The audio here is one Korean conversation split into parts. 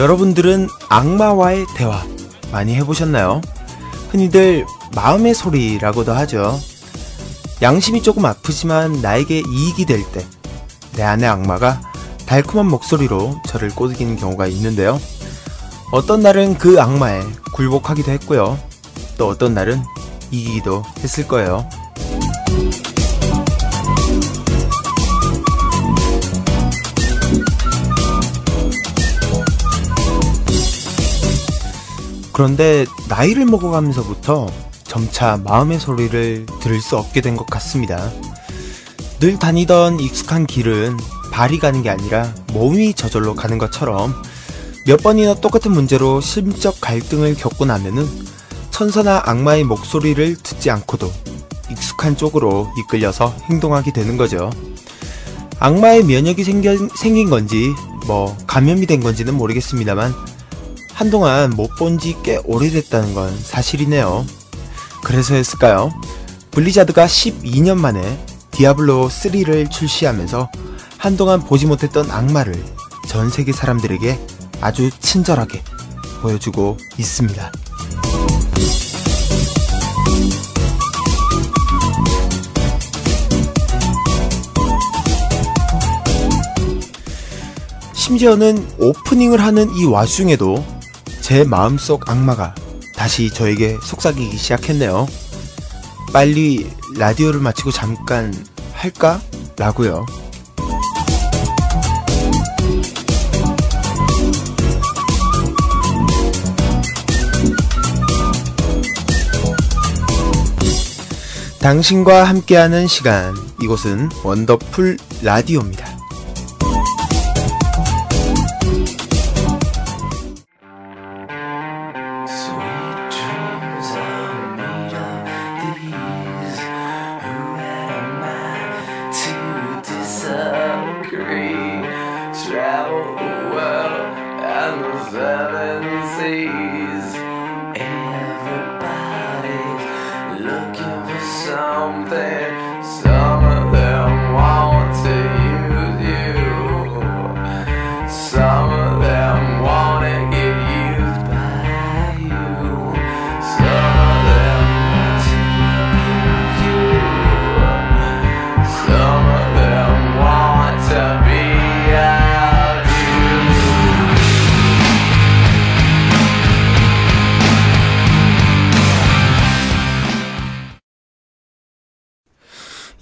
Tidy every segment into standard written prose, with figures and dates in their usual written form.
여러분들은 악마와의 대화 많이 해보셨나요? 흔히들 마음의 소리라고도 하죠. 양심이 조금 아프지만 나에게 이익이 될 때 내 안의 악마가 달콤한 목소리로 저를 꼬드기는 경우가 있는데요. 어떤 날은 그 악마에 굴복하기도 했고요. 또 어떤 날은 이기기도 했을 거예요. 그런데 나이를 먹어가면서부터 점차 마음의 소리를 들을 수 없게 된 것 같습니다. 늘 다니던 익숙한 길은 발이 가는 게 아니라 몸이 저절로 가는 것처럼 몇 번이나 똑같은 문제로 심적 갈등을 겪고 나면은 천사나 악마의 목소리를 듣지 않고도 익숙한 쪽으로 이끌려서 행동하게 되는 거죠. 악마의 면역이 생긴 건지 감염이 된 건지는 모르겠습니다만 한동안 못 본 지 꽤 오래됐다는 건 사실이네요. 그래서였을까요? 블리자드가 12년 만에 디아블로3를 출시하면서 한동안 보지 못했던 악마를 전 세계 사람들에게 아주 친절하게 보여주고 있습니다. 심지어는 오프닝을 하는 이 와중에도 제 마음속 악마가 다시 저에게 속삭이기 시작했네요. 빨리 라디오를 마치고 잠깐 할까? 라고요. 당신과 함께하는 시간, 이곳은 원더풀 라디오입니다.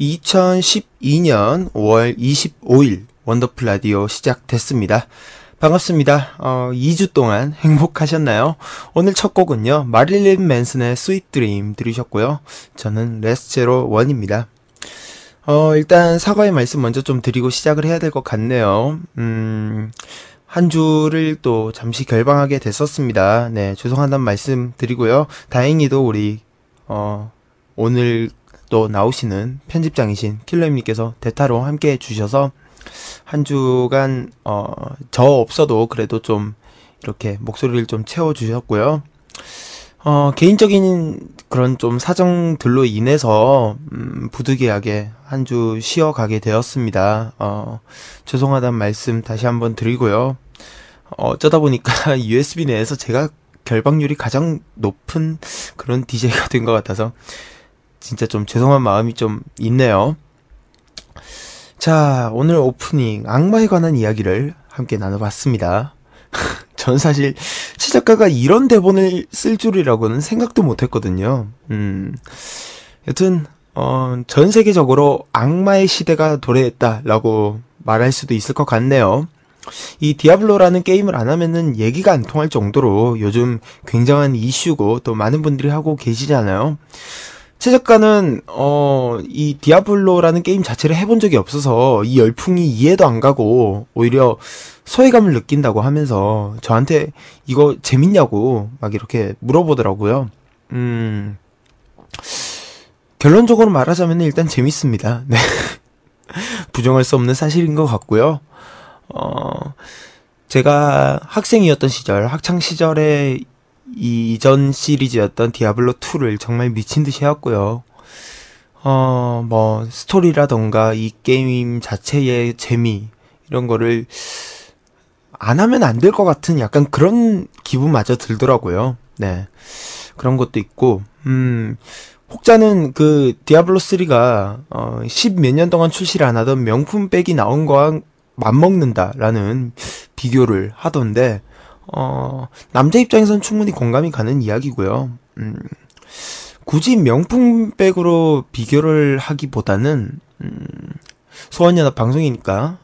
이 2012년 5월 25일 원더풀 라디오 시작됐습니다. 반갑습니다. 2주 동안 행복하셨나요? 오늘 첫 곡은요, 마릴린 맨슨의 스윗 드림 들으셨고요. 저는 레스제로 원입니다. 일단 사과의 말씀 먼저 좀 드리고 시작을 해야 될 것 같네요. 한 주를 또 잠시 결방하게 됐었습니다. 네, 죄송하단 말씀 드리고요. 다행히도 우리 오늘 또 나오시는 편집장이신 킬러님께서 대타로 함께 해주셔서 한 주간 저 없어도 그래도 좀 이렇게 목소리를 좀 채워주셨고요. 개인적인 그런 좀 사정들로 인해서 부득이하게 한 주 쉬어가게 되었습니다. 죄송하단 말씀 다시 한번 드리고요. 어쩌다 보니까 USB 내에서 제가 결방률이 가장 높은 그런 DJ가 된 것 같아서 진짜 좀 죄송한 마음이 좀 있네요. 자, 오늘 오프닝 악마에 관한 이야기를 함께 나눠봤습니다. 전 사실 시작가가 이런 대본을 쓸 줄이라고는 생각도 못했거든요. 여튼 전 세계적으로 악마의 시대가 도래했다라고 말할 수도 있을 것 같네요. 이 디아블로라는 게임을 안 하면은 얘기가 안 통할 정도로 요즘 굉장한 이슈고 또 많은 분들이 하고 계시잖아요. 최 작가는 이 디아블로라는 게임 자체를 해본 적이 없어서 이 열풍이 이해도 안 가고 오히려 소외감을 느낀다고 하면서 저한테 이거 재밌냐고 막 이렇게 물어보더라고요. 결론적으로 말하자면 일단 재밌습니다. 네. 부정할 수 없는 사실인 것 같고요. 제가 학생이었던 시절, 학창 시절에 이전 시리즈였던 디아블로2를 정말 미친듯이 해왔고요. 스토리라던가 이 게임 자체의 재미, 이런 거를 안 하면 안 될 것 같은 약간 그런 기분마저 들더라고요. 네. 그런 것도 있고, 혹자는 그 디아블로3가 10몇 년 동안 출시를 안 하던 명품 백이 나온 거와 맞먹는다라는 비교를 하던데, 남자 입장에선 충분히 공감이 가는 이야기고요. 굳이 명품 백으로 비교를 하기보다는, 소원연합 방송이니까,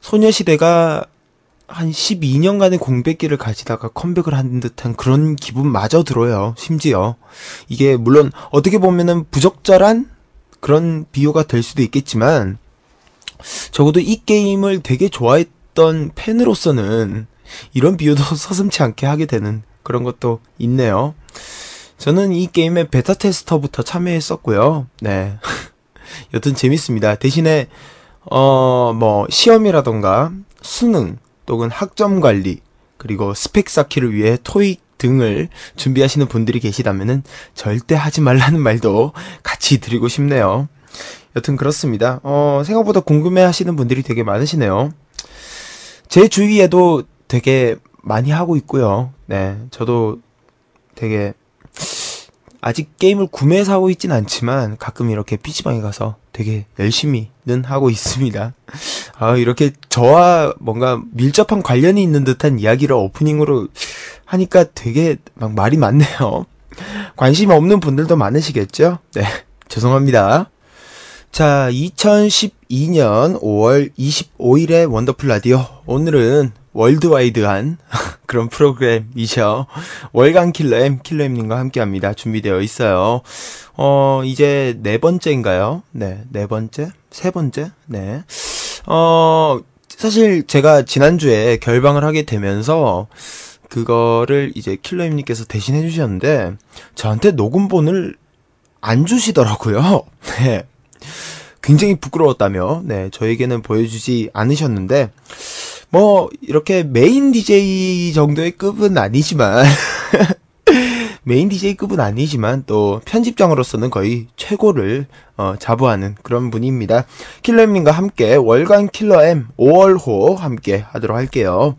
소녀시대가 한 12년간의 공백기를 가지다가 컴백을 한 듯한 그런 기분마저 들어요. 심지어 이게 물론 어떻게 보면은 부적절한 그런 비유가 될 수도 있겠지만, 적어도 이 게임을 되게 좋아했던 팬으로서는 이런 비유도 서슴치 않게 하게 되는 그런 것도 있네요. 저는 이 게임의 베타 테스터부터 참여했었고요. 네. 여튼 재밌습니다. 대신에 뭐 시험이라던가 수능 혹은 학점관리, 그리고 스펙 쌓기를 위해 토익 등을 준비하시는 분들이 계시다면은 절대 하지 말라는 말도 같이 드리고 싶네요. 여튼 그렇습니다. 생각보다 궁금해하시는 분들이 되게 많으시네요. 제 주위에도 되게 많이 하고 있고요. 네, 저도 되게 아직 게임을 구매해서 하고 있진 않지만 가끔 이렇게 PC방에 가서 되게 열심히는 하고 있습니다. 아, 이렇게 저와 뭔가 밀접한 관련이 있는 듯한 이야기를 오프닝으로 하니까 되게 막 말이 많네요. 관심 없는 분들도 많으시겠죠? 네, 죄송합니다. 자, 2012년 5월 25일의 원더풀 라디오. 오늘은 월드와이드한 그런 프로그램이죠. 월간 킬러엠, 킬러엠님과 함께합니다. 준비되어 있어요. 이제 네 번째인가요? 네, 네 번째? 세 번째? 네. 사실 제가 지난주에 결방을 하게 되면서 그거를 이제 킬러엠님께서 대신해 주셨는데 저한테 녹음본을 안 주시더라고요. 네. 굉장히 부끄러웠다며, 네, 저에게는 보여주지 않으셨는데, 뭐 이렇게 메인 DJ 정도의 급은 아니지만 메인 DJ 급은 아니지만 또 편집장으로서는 거의 최고를 자부하는 그런 분입니다. 킬러엠님과 함께 월간 킬러엠 5월호 함께 하도록 할게요.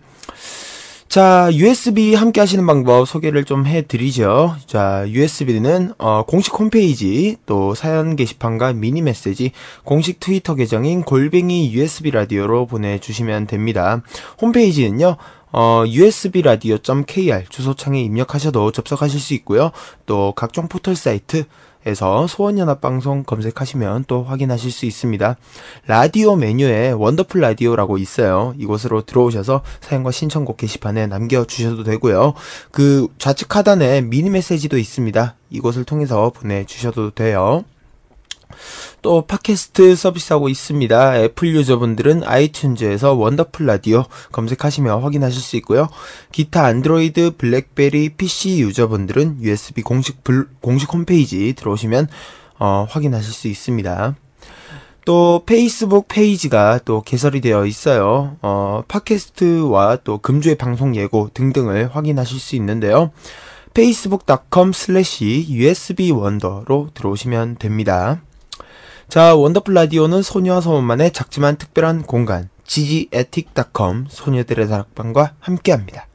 자, USB 함께 하시는 방법 소개를 좀 해드리죠. 자, USB는 공식 홈페이지, 또 사연 게시판과 미니 메시지, 공식 트위터 계정인 골뱅이 USB 라디오로 보내주시면 됩니다. 홈페이지는요, usbradio.kr 주소창에 입력하셔도 접속하실 수 있고요. 또 각종 포털 사이트에서 소원연합방송 검색하시면 또 확인하실 수 있습니다. 라디오 메뉴에 원더풀 라디오라고 있어요. 이곳으로 들어오셔서 사연과 신청곡 게시판에 남겨주셔도 되고요. 그 좌측 하단에 미니 메시지도 있습니다. 이곳을 통해서 보내주셔도 돼요. 또 팟캐스트 서비스하고 있습니다. 애플 유저분들은 아이튠즈에서 원더풀 라디오 검색하시며 확인하실 수 있고요. 기타 안드로이드, 블랙베리, PC 유저분들은 USB 공식 홈페이지 들어오시면 확인하실 수 있습니다. 또 페이스북 페이지가 또 개설이 되어 있어요. 팟캐스트와 또 금주의 방송 예고 등등을 확인하실 수 있는데요. facebook.com/usb원더로 들어오시면 됩니다. 자, 원더풀 라디오는 소녀와 소문만의 작지만 특별한 공간 지지에틱.com 소녀들의 다락방과 함께합니다.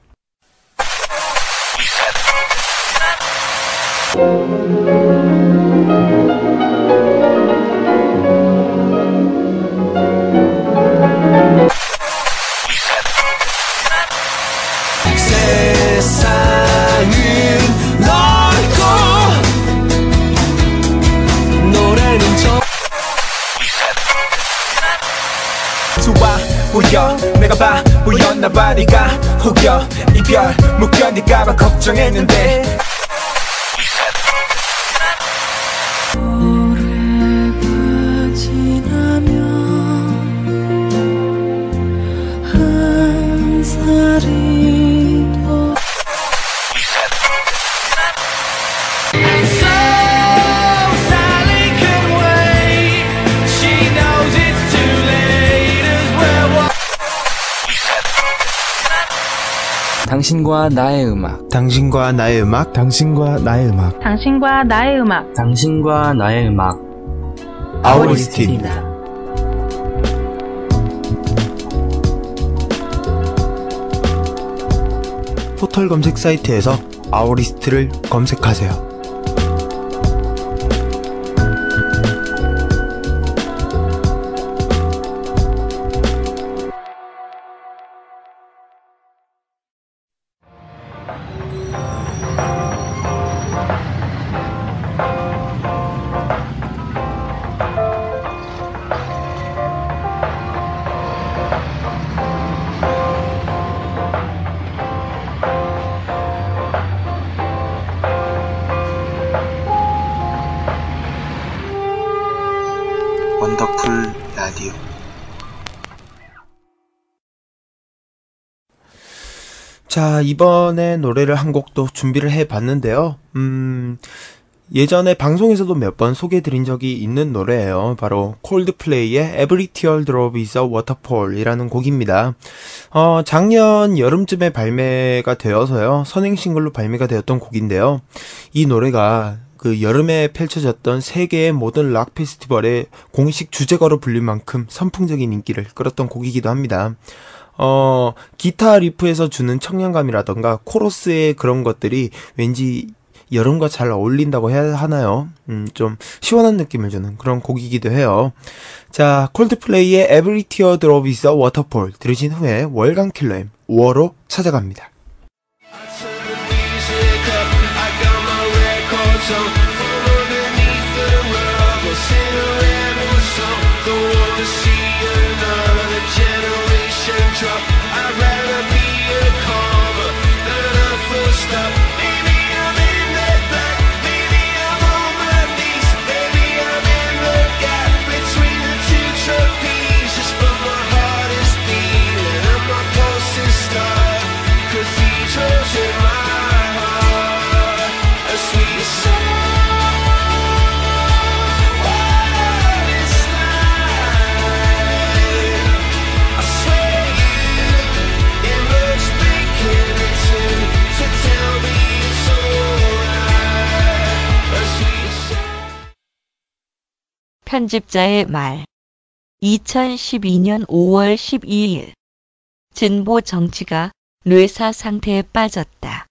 내가 바보였나봐. 네가 혹여 이별 묶여질까봐 걱정했는데 오래가 지나면 한 살이 더 당신과 나의 음악, 당신과 나의 음악, 당신과 나의 음악, 당신과 나의 음악, 당신과 나의 음악, 아워리스트입니다. 포털 검색 사이트에서 아오리스트를 검색하세요. 원더풀 라디오. 자, 이번에 노래를 한 곡도 준비를 해봤는데요. 예전에 방송에서도 몇 번 소개해드린 적이 있는 노래예요. 바로 콜드플레이의 Every Tear Drop Is A Waterfall 이라는 곡입니다. 작년 여름쯤에 발매가 되어서요, 선행싱글로 발매가 되었던 곡인데요, 이 노래가 그 여름에 펼쳐졌던 세계의 모든 락 페스티벌의 공식 주제가로 불릴 만큼 선풍적인 인기를 끌었던 곡이기도 합니다. 기타 리프에서 주는 청량감이라던가 코러스의 그런 것들이 왠지 여름과 잘 어울린다고 해야 하나요? 좀 시원한 느낌을 주는 그런 곡이기도 해요. 자, 콜드플레이의 Every Tear Drop Is A Waterfall 들으신 후에 월간 킬러엠 5월호 찾아갑니다. So full of beneath the rug, we'll sing around in the song. Don't want to see another generation drop. I'd rather be a karma than a full stop. Maybe I'm in the back, maybe I'm on my knees, maybe I'm in the gap between the two trapezes. But my heart is beating and my pulse is stark. Cathedrals in my heart, a sweet sound. 편집자의 말. 2012년 5월 12일. 진보 정치가 뇌사 상태에 빠졌다.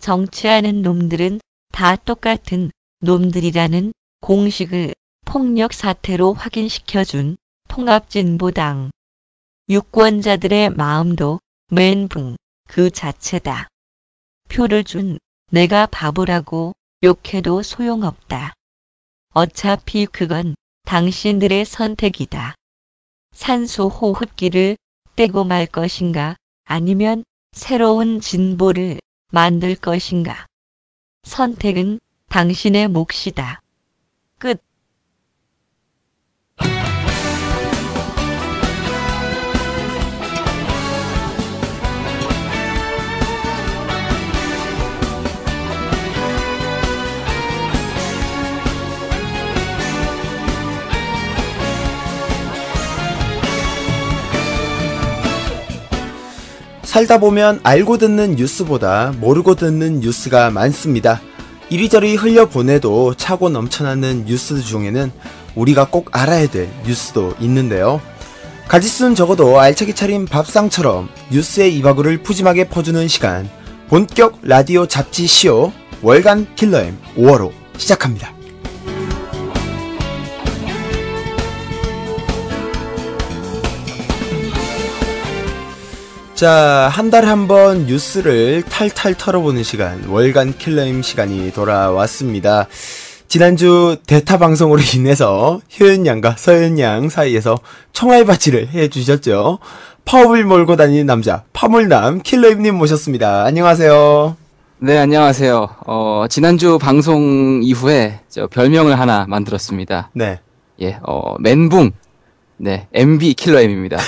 정치하는 놈들은 다 똑같은 놈들이라는 공식을 폭력 사태로 확인시켜준 통합진보당. 유권자들의 마음도 멘붕 그 자체다. 표를 준 내가 바보라고 욕해도 소용없다. 어차피 그건 당신들의 선택이다. 산소 호흡기를 떼고 말 것인가, 아니면 새로운 진보를 만들 것인가. 선택은 당신의 몫이다. 끝. 살다 보면 알고 듣는 뉴스보다 모르고 듣는 뉴스가 많습니다. 이리저리 흘려보내도 차고 넘쳐나는 뉴스 중에는 우리가 꼭 알아야 될 뉴스도 있는데요. 가지수는 적어도 알차게 차린 밥상처럼 뉴스의 이바구를 푸짐하게 퍼주는 시간, 본격 라디오 잡지 시오 월간 킬러엠 5월호 시작합니다. 자, 한 달에 한 번 뉴스를 탈탈 털어보는 시간, 월간 킬러임 시간이 돌아왔습니다. 지난주 대타 방송으로 인해서 효연양과 서연양 사이에서 청알바지를 해주셨죠. 파업을 몰고 다니는 남자, 파물남 킬러임님 모셨습니다. 안녕하세요. 네, 안녕하세요. 지난주 방송 이후에 저 별명을 하나 만들었습니다. 네. 예, 멘붕. 네, MB 킬러임입니다.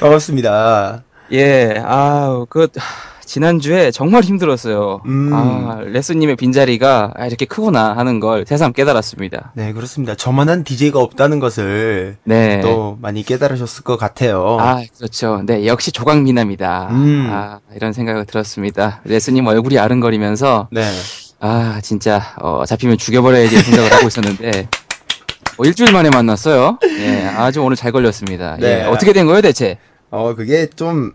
반갑습니다. 예, 지난주에 정말 힘들었어요. 레스님의 빈자리가 이렇게 크구나 하는 걸 새삼 깨달았습니다. 네, 그렇습니다. 저만한 DJ가 없다는 것을 네. 또 많이 깨달으셨을 것 같아요. 아, 그렇죠. 네, 역시 조각미남이다. 이런 생각이 들었습니다. 레스님 얼굴이 아른거리면서 네. 진짜 잡히면 죽여버려야지 생각을 하고 있었는데 일주일 만에 만났어요. 예, 아주 오늘 잘 걸렸습니다. 네. 예, 어떻게 된 거예요, 대체? 그게 좀,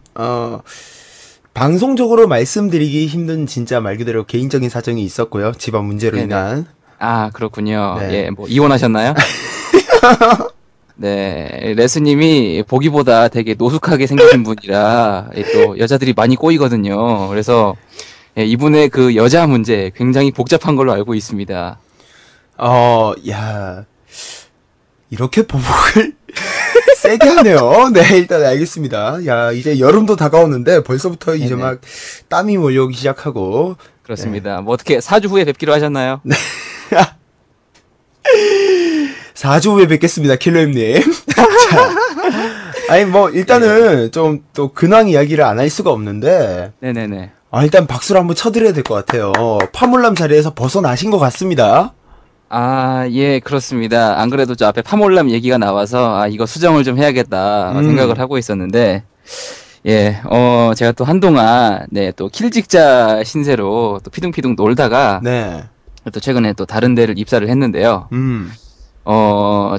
방송적으로 말씀드리기 힘든 진짜 말 그대로 개인적인 사정이 있었고요. 집안 문제로 네네. 인한. 아, 그렇군요. 네. 예, 뭐, 이혼하셨나요? 네, 레스님이 보기보다 되게 노숙하게 생기신 분이라 또 여자들이 많이 꼬이거든요. 그래서 예, 이분의 그 여자 문제 굉장히 복잡한 걸로 알고 있습니다. 야, 이렇게 번복을 세게 하네요. 네, 일단 알겠습니다. 야, 이제 여름도 다가오는데 벌써부터 이제 네네. 막 땀이 몰려오기 시작하고 그렇습니다. 네. 뭐 어떻게 4주 후에 뵙기로 하셨나요? 4주 후에 뵙겠습니다, 킬러임님. 자, 아니, 뭐, 일단은 좀 또 근황 이야기를 안 할 수가 없는데. 네네네. 아, 일단 박수를 한번 쳐드려야 될 것 같아요. 파물람 자리에서 벗어나신 것 같습니다. 아, 예, 그렇습니다. 안 그래도 저 앞에 파물람 얘기가 나와서, 아, 이거 수정을 좀 해야겠다 생각을 하고 있었는데. 예, 제가 또 한동안, 네, 또 킬직자 신세로 또 피둥피둥 놀다가. 네. 또 최근에 또 다른 데를 입사를 했는데요.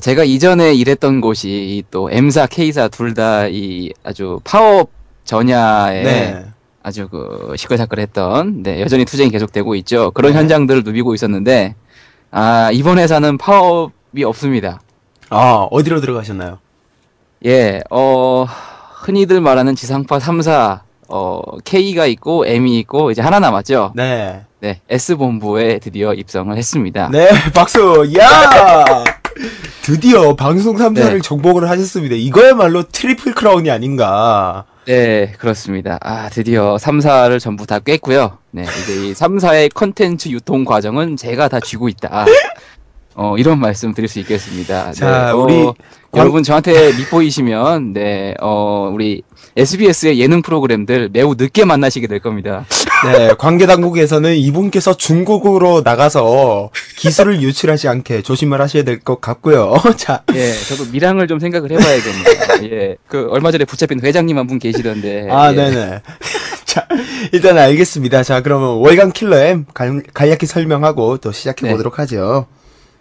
제가 이전에 일했던 곳이 또 M사, K사 둘 다 이 아주 파업 전야에 네. 아주 그 시끌사끌했던 네, 여전히 투쟁이 계속되고 있죠. 그런 네. 현장들을 누비고 있었는데 아, 이번 회사는 파업이 없습니다. 아, 어디로 들어가셨나요? 예, 흔히들 말하는 지상파 3사 K가 있고 M이 있고 이제 하나 남았죠. 네. 네, S본부에 드디어 입성을 했습니다. 네, 박수! 야! 드디어 방송 3사를 네. 정복을 하셨습니다. 이거야말로 트리플 크라운이 아닌가. 네, 그렇습니다. 아, 드디어 3사를 전부 다 꿰고요. 네, 이제 이 3사의 컨텐츠 유통 과정은 제가 다 쥐고 있다. 이런 말씀 드릴 수 있겠습니다. 네, 자, 우리. 여러분 저한테 밑보이시면, 네, 우리 SBS의 예능 프로그램들 매우 늦게 만나시게 될 겁니다. 네, 관계 당국에서는 이분께서 중국으로 나가서 기술을 유출하지 않게 조심을 하셔야 될 것 같고요. 자, 예, 저도 밀항을 좀 생각을 해봐야겠네요. 예, 그 얼마 전에 붙잡힌 회장님 한 분 계시던데. 아, 예. 네네. 자, 일단 알겠습니다. 자, 그러면 월간 킬러엠 간략히 설명하고 또 시작해 보도록 네. 하죠.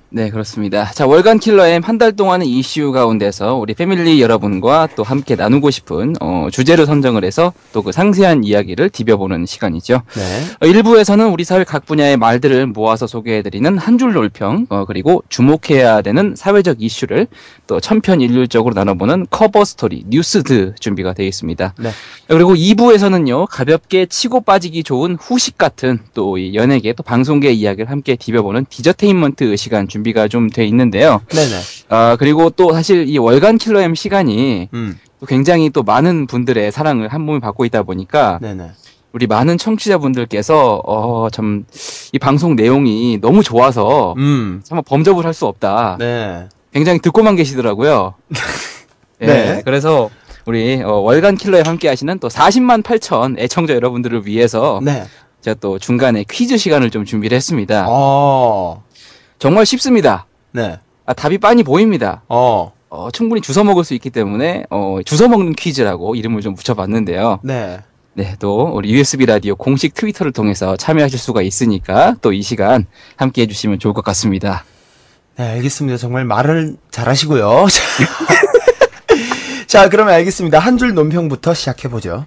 네, 그렇습니다. 자, 월간 킬러엠 한 달 동안의 이슈 가운데서 우리 패밀리 여러분과 또 함께 나누고 싶은 주제를 선정을 해서 또 그 상세한 이야기를 디벼보는 시간이죠. 네. 1부에서는 우리 사회 각 분야의 말들을 모아서 소개해드리는 한 줄 논평, 그리고 주목해야 되는 사회적 이슈를 또 천편일률적으로 나눠보는 커버 스토리, 뉴스드 준비가 되어 있습니다. 네. 그리고 2부에서는요, 가볍게 치고 빠지기 좋은 후식 같은 또 이 연예계, 또 방송계 이야기를 함께 디벼보는 디저테인먼트 시간 준비가 좀 돼 있는데요. 네네. 아, 그리고 또 사실 이 월간 킬러엠 시간이 굉장히 또 많은 분들의 사랑을 한 몸에 받고 있다 보니까 네네. 우리 많은 청취자분들께서 참 이 방송 내용이 너무 좋아서 정말 범접을 할 수 없다. 네. 굉장히 듣고만 계시더라고요. 네. 네. 그래서 우리 월간 킬러엠 함께 하시는 또 40만 8천 애청자 여러분들을 위해서 네. 제가 또 중간에 퀴즈 시간을 좀 준비를 했습니다. 정말 쉽습니다. 네. 아, 답이 빤히 보입니다. 충분히 주워 먹을 수 있기 때문에, 주워 먹는 퀴즈라고 이름을 좀 붙여봤는데요. 네. 네, 또, 우리 USB 라디오 공식 트위터를 통해서 참여하실 수가 있으니까, 또 이 시간 함께 해주시면 좋을 것 같습니다. 네, 알겠습니다. 정말 말을 잘 하시고요. 자, 그러면 알겠습니다. 한 줄 논평부터 시작해보죠.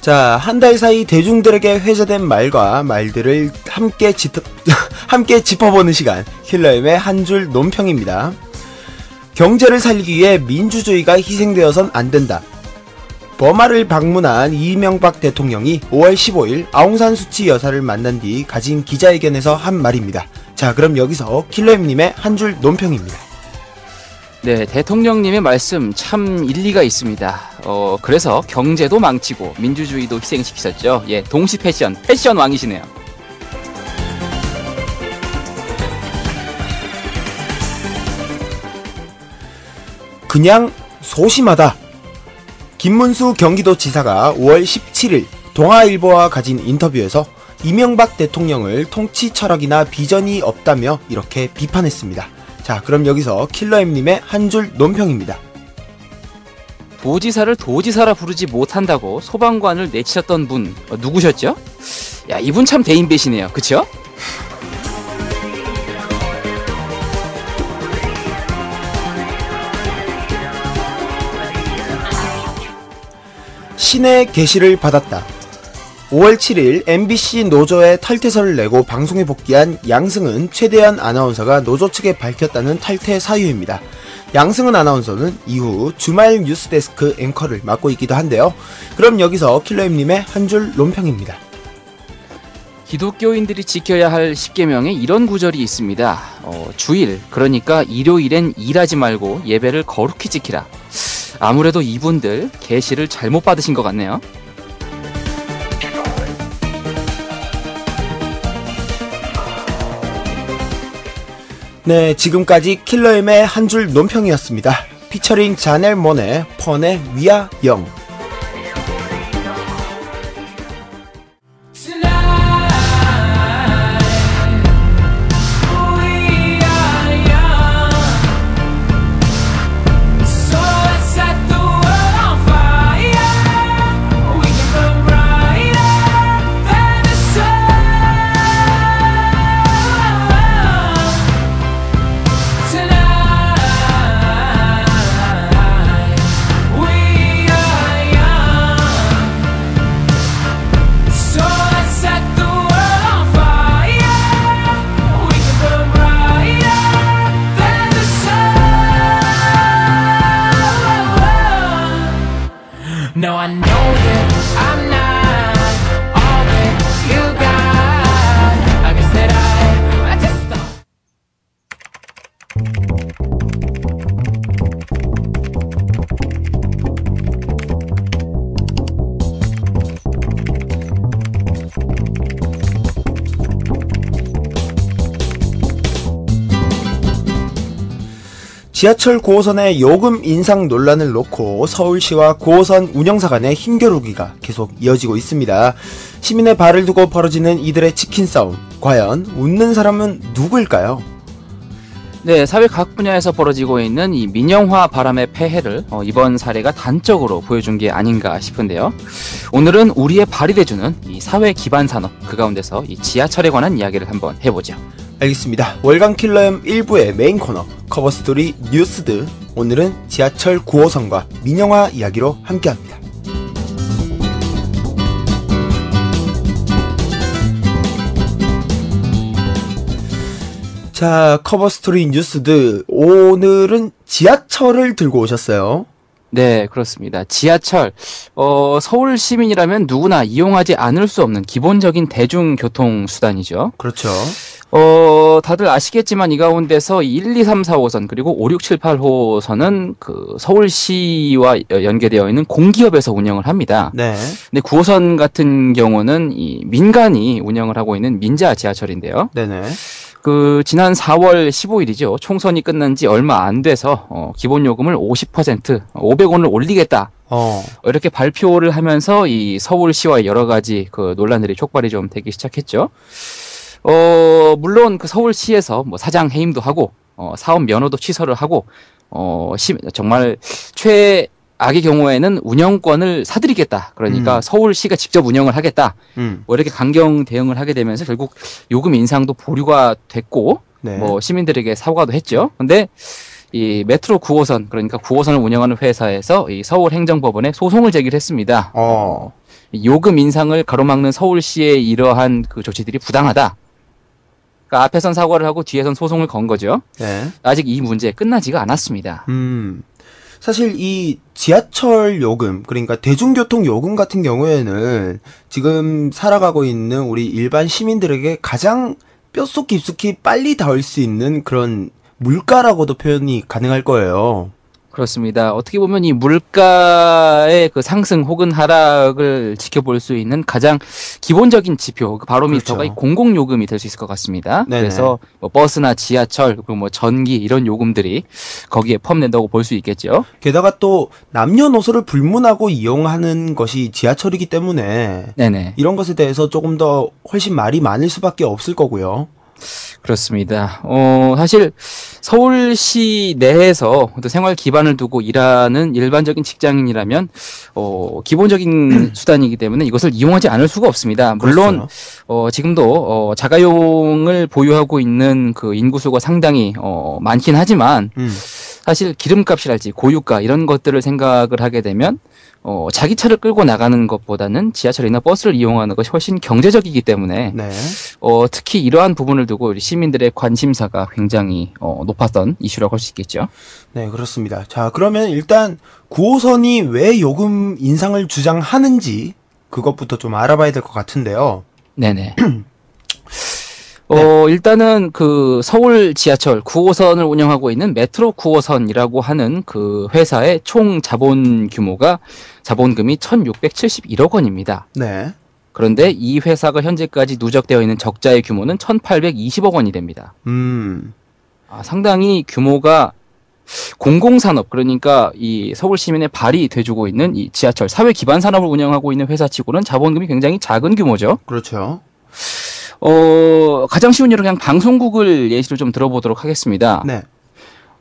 자, 한 달 사이 대중들에게 회자된 말과 말들을 함께 짚어보는 시간, 킬러엠의 한 줄 논평입니다. 경제를 살리기 위해 민주주의가 희생되어선 안 된다. 버마를 방문한 이명박 대통령이 5월 15일 아웅산 수치 여사를 만난 뒤 가진 기자회견에서 한 말입니다. 자, 그럼 여기서 킬러엠님의 한 줄 논평입니다. 네, 대통령님의 말씀 참 일리가 있습니다. 그래서 경제도 망치고 민주주의도 희생시키셨죠. 예, 동시 패션 왕이시네요. 그냥 소심하다. 김문수 경기도지사가 5월 17일 동아일보와 가진 인터뷰에서 이명박 대통령을 통치 철학이나 비전이 없다며 이렇게 비판했습니다. 자, 그럼 여기서 킬러엠님의 한 줄 논평입니다. 도지사를 도지사라 부르지 못한다고 소방관을 내치셨던 분 누구셨죠? 야, 이분 참 대인배시네요. 그쵸? 신의 계시를 받았다. 5월 7일 MBC 노조에 탈퇴서를 내고 방송에 복귀한 양승은 최대현 아나운서가 노조 측에 밝혔다는 탈퇴 사유입니다. 양승은 아나운서는 이후 주말 뉴스데스크 앵커를 맡고 있기도 한데요. 그럼 여기서 킬러임님의 한 줄 논평입니다. 기독교인들이 지켜야 할 10계명에 이런 구절이 있습니다. 주일, 그러니까 일요일엔 일하지 말고 예배를 거룩히 지키라. 아무래도 이분들 계시를 잘못 받으신 것 같네요. 네, 지금까지 킬러임의 한 줄 논평이었습니다. 피처링 자넬 모네, 펀의 위아 영. 지하철 9호선의 요금 인상 논란을 놓고 서울시와 9호선 운영사 간의 힘겨루기가 계속 이어지고 있습니다. 시민의 발을 두고 벌어지는 이들의 치킨 싸움. 과연 웃는 사람은 누구일까요? 네, 사회 각 분야에서 벌어지고 있는 이 민영화 바람의 폐해를 이번 사례가 단적으로 보여준 게 아닌가 싶은데요. 오늘은 우리의 발이 돼주는 이 사회 기반 산업, 그 가운데서 이 지하철에 관한 이야기를 한번 해보죠. 알겠습니다. 월간 킬러엠 1부의 메인 코너 커버스토리 뉴스드, 오늘은 지하철 9호선과 민영화 이야기로 함께합니다. 자, 커버스토리 뉴스드, 오늘은 지하철을 들고 오셨어요. 네, 그렇습니다. 지하철, 서울 시민이라면 누구나 이용하지 않을 수 없는 기본적인 대중교통수단이죠. 그렇죠. 다들 아시겠지만 이 가운데서 1, 2, 3, 4호선 그리고 5, 6, 7, 8호선은 그 서울시와 연계되어 있는 공기업에서 운영을 합니다. 네. 근데 9호선 같은 경우는 이 민간이 운영을 하고 있는 민자 지하철인데요. 네네. 그 지난 4월 15일이죠. 총선이 끝난 지 얼마 안 돼서 기본 요금을 50% 500원을 올리겠다. 이렇게 발표를 하면서 이 서울시와의 여러 가지 그 논란들이 촉발이 좀 되기 시작했죠. 물론 그 서울시에서 뭐 사장 해임도 하고, 사업 면허도 취소를 하고, 정말 최악의 경우에는 운영권을 사들이겠다. 그러니까 서울시가 직접 운영을 하겠다. 뭐 이렇게 강경 대응을 하게 되면서 결국 요금 인상도 보류가 됐고, 네. 뭐 시민들에게 사과도 했죠. 근데 이 메트로 9호선, 그러니까 9호선을 운영하는 회사에서 이 서울행정법원에 소송을 제기했습니다. 요금 인상을 가로막는 서울시의 이러한 그 조치들이 부당하다. 그러니까 앞에선 사과를 하고 뒤에선 소송을 건 거죠. 네. 아직 이 문제 끝나지가 않았습니다. 사실 이 지하철 요금, 그러니까 대중교통 요금 같은 경우에는 지금 살아가고 있는 우리 일반 시민들에게 가장 뼛속 깊숙이 빨리 닿을 수 있는 그런 물가라고도 표현이 가능할 거예요. 그렇습니다. 어떻게 보면 이 물가의 그 상승 혹은 하락을 지켜볼 수 있는 가장 기본적인 지표, 그 바로미터가 그렇죠. 이 공공요금이 될 수 있을 것 같습니다. 네네. 그래서 뭐 버스나 지하철, 그리고 뭐 전기 이런 요금들이 거기에 펌낸다고 볼 수 있겠죠. 게다가 또 남녀노소를 불문하고 이용하는 것이 지하철이기 때문에 네네. 이런 것에 대해서 조금 더 훨씬 말이 많을 수밖에 없을 거고요. 그렇습니다. 사실 서울시 내에서 생활 기반을 두고 일하는 일반적인 직장인이라면 기본적인 수단이기 때문에 이것을 이용하지 않을 수가 없습니다. 물론 그렇죠. 지금도 자가용을 보유하고 있는 그 인구수가 상당히 많긴 하지만 사실 기름값이랄지 고유가 이런 것들을 생각을 하게 되면 자기 차를 끌고 나가는 것보다는 지하철이나 버스를 이용하는 것이 훨씬 경제적이기 때문에 네. 특히 이러한 부분을 두고 우리 시민들의 관심사가 굉장히 높았던 이슈라고 할 수 있겠죠. 네, 그렇습니다. 자, 그러면 일단 9호선이 왜 요금 인상을 주장하는지 그것부터 좀 알아봐야 될 것 같은데요. 네네. 네. 일단은 그 서울 지하철 9호선을 운영하고 있는 메트로 9호선이라고 하는 그 회사의 총 자본 규모가 자본금이 1,671억 원입니다. 네. 그런데 이 회사가 현재까지 누적되어 있는 적자의 규모는 1,820억 원이 됩니다. 상당히 규모가 공공산업, 그러니까 이 서울 시민의 발이 돼주고 있는 이 지하철 사회 기반 산업을 운영하고 있는 회사치고는 자본금이 굉장히 작은 규모죠. 그렇죠. 가장 쉬운 예로 그냥 방송국을 예시로 좀 들어보도록 하겠습니다. 네.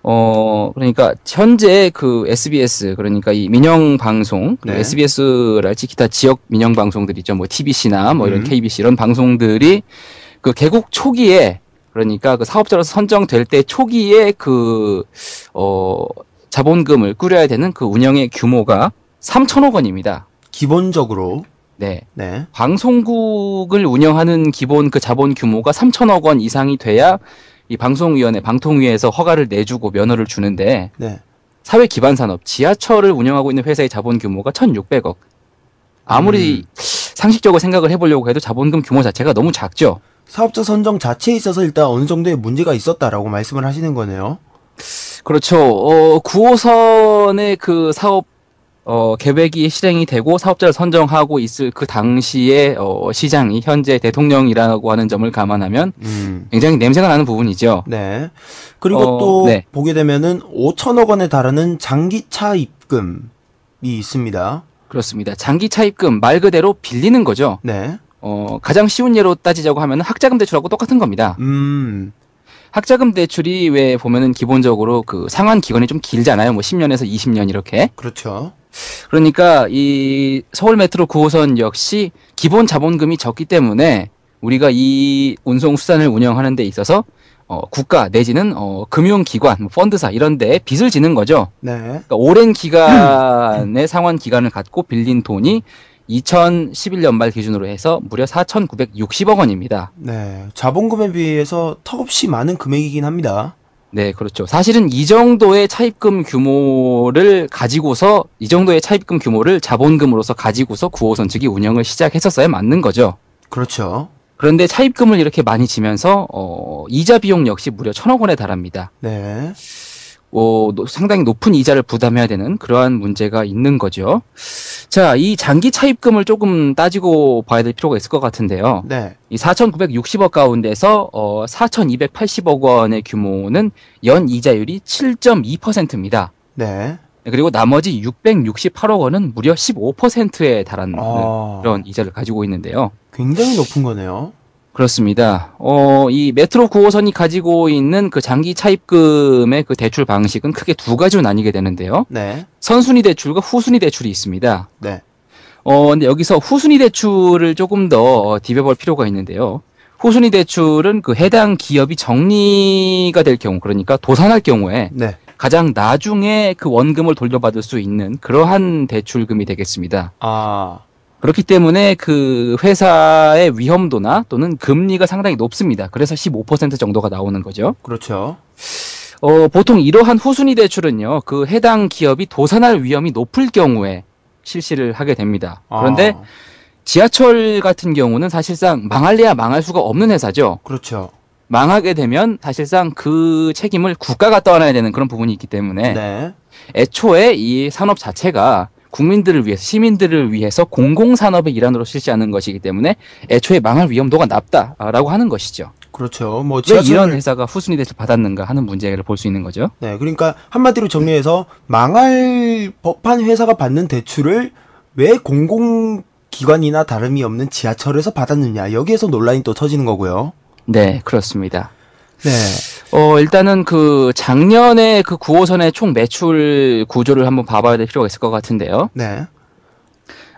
그러니까 현재 그 SBS, 그러니까 이 민영 방송, 네. SBS랄지 기타 지역 민영 방송들 있죠. 뭐 TBC나 뭐 이런 KBC 이런 방송들이 그 개국 초기에, 그러니까 그 사업자로서 선정될 때 초기에 그 자본금을 꾸려야 되는 그 운영의 규모가 3천억 원입니다. 기본적으로. 네. 방송국을 운영하는 기본 그 자본 규모가 3천억 원 이상이 돼야 이 방송위원회, 방통위에서 허가를 내주고 면허를 주는데, 네. 사회 기반 산업, 지하철을 운영하고 있는 회사의 자본 규모가 1,600억. 아무리 상식적으로 생각을 해보려고 해도 자본금 규모 자체가 너무 작죠? 사업자 선정 자체에 있어서 일단 어느 정도의 문제가 있었다라고 말씀을 하시는 거네요. 그렇죠. 9호선의 그 사업, 계획이 실행이 되고 사업자를 선정하고 있을 그 당시에 시장이 현재 대통령이라고 하는 점을 감안하면 굉장히 냄새가 나는 부분이죠. 네. 그리고 또 네. 보게 되면은 5천억 원에 달하는 장기차 입금이 있습니다. 그렇습니다. 장기차 입금 말 그대로 빌리는 거죠. 네. 가장 쉬운 예로 따지자고 하면 학자금 대출하고 똑같은 겁니다. 학자금 대출이 왜 보면은 기본적으로 그 상환 기간이 좀 길잖아요. 뭐 10년에서 20년 이렇게. 그렇죠. 그러니까 이 서울 메트로 9호선 역시 기본 자본금이 적기 때문에 우리가 이 운송 수단을 운영하는 데 있어서 국가 내지는 금융기관, 펀드사 이런 데에 빚을 지는 거죠. 네. 그러니까 오랜 기간의 상환 기간을 갖고 빌린 돈이 2011년 말 기준으로 해서 무려 4,960억 원입니다. 네. 자본금에 비해서 턱없이 많은 금액이긴 합니다. 네, 그렇죠. 사실은 이 정도의 차입금 규모를 가지고서, 이 정도의 차입금 규모를 자본금으로서 가지고서 9호선 측이 운영을 시작했었어야 맞는 거죠. 그렇죠. 그런데 차입금을 이렇게 많이 지면서, 이자 비용 역시 무려 1,000억 원에 달합니다. 네. 상당히 높은 이자를 부담해야 되는 그러한 문제가 있는 거죠. 자, 이 장기 차입금을 조금 따지고 봐야 될 필요가 있을 것 같은데요. 네. 이 4,960억 가운데서 4,280억 원의 규모는 연 이자율이 7.2%입니다. 네. 그리고 나머지 668억 원은 무려 15%에 달하는 그런 이자를 가지고 있는데요. 굉장히 높은 거네요. 그렇습니다. 이 메트로 9호선이 가지고 있는 그 장기 차입금의 그 대출 방식은 크게 두 가지로 나뉘게 되는데요. 네. 선순위 대출과 후순위 대출이 있습니다. 네. 근데 여기서 후순위 대출을 조금 더 디벼볼 필요가 있는데요. 후순위 대출은 그 해당 기업이 정리가 될 경우, 그러니까 도산할 경우에 네. 가장 나중에 그 원금을 돌려받을 수 있는 그러한 대출금이 되겠습니다. 그렇기 때문에 그 회사의 위험도나 또는 금리가 상당히 높습니다. 그래서 15% 정도가 나오는 거죠. 그렇죠. 보통 이러한 후순위 대출은요, 그 해당 기업이 도산할 위험이 높을 경우에 실시를 하게 됩니다. 그런데 지하철 같은 경우는 사실상 망할래야 망할 수가 없는 회사죠. 그렇죠. 망하게 되면 사실상 그 책임을 국가가 떠안아야 되는 그런 부분이 있기 때문에 네. 애초에 이 산업 자체가 국민들을 위해서, 시민들을 위해서 공공산업의 일환으로 실시하는 것이기 때문에 애초에 망할 위험도가 낮다라고 하는 것이죠. 그렇죠. 뭐 지하철... 왜 이런 회사가 후순위 대출 받았는가 하는 문제를 볼 수 있는 거죠. 네, 그러니까 한마디로 정리해서 망할 법한 회사가 받는 대출을 왜 공공기관이나 다름이 없는 지하철에서 받았느냐, 여기에서 논란이 또 터지는 거고요. 네, 그렇습니다. 네. 일단은 그 작년에 그 9호선의 총 매출 구조를 한번 봐봐야 될 필요가 있을 것 같은데요. 네.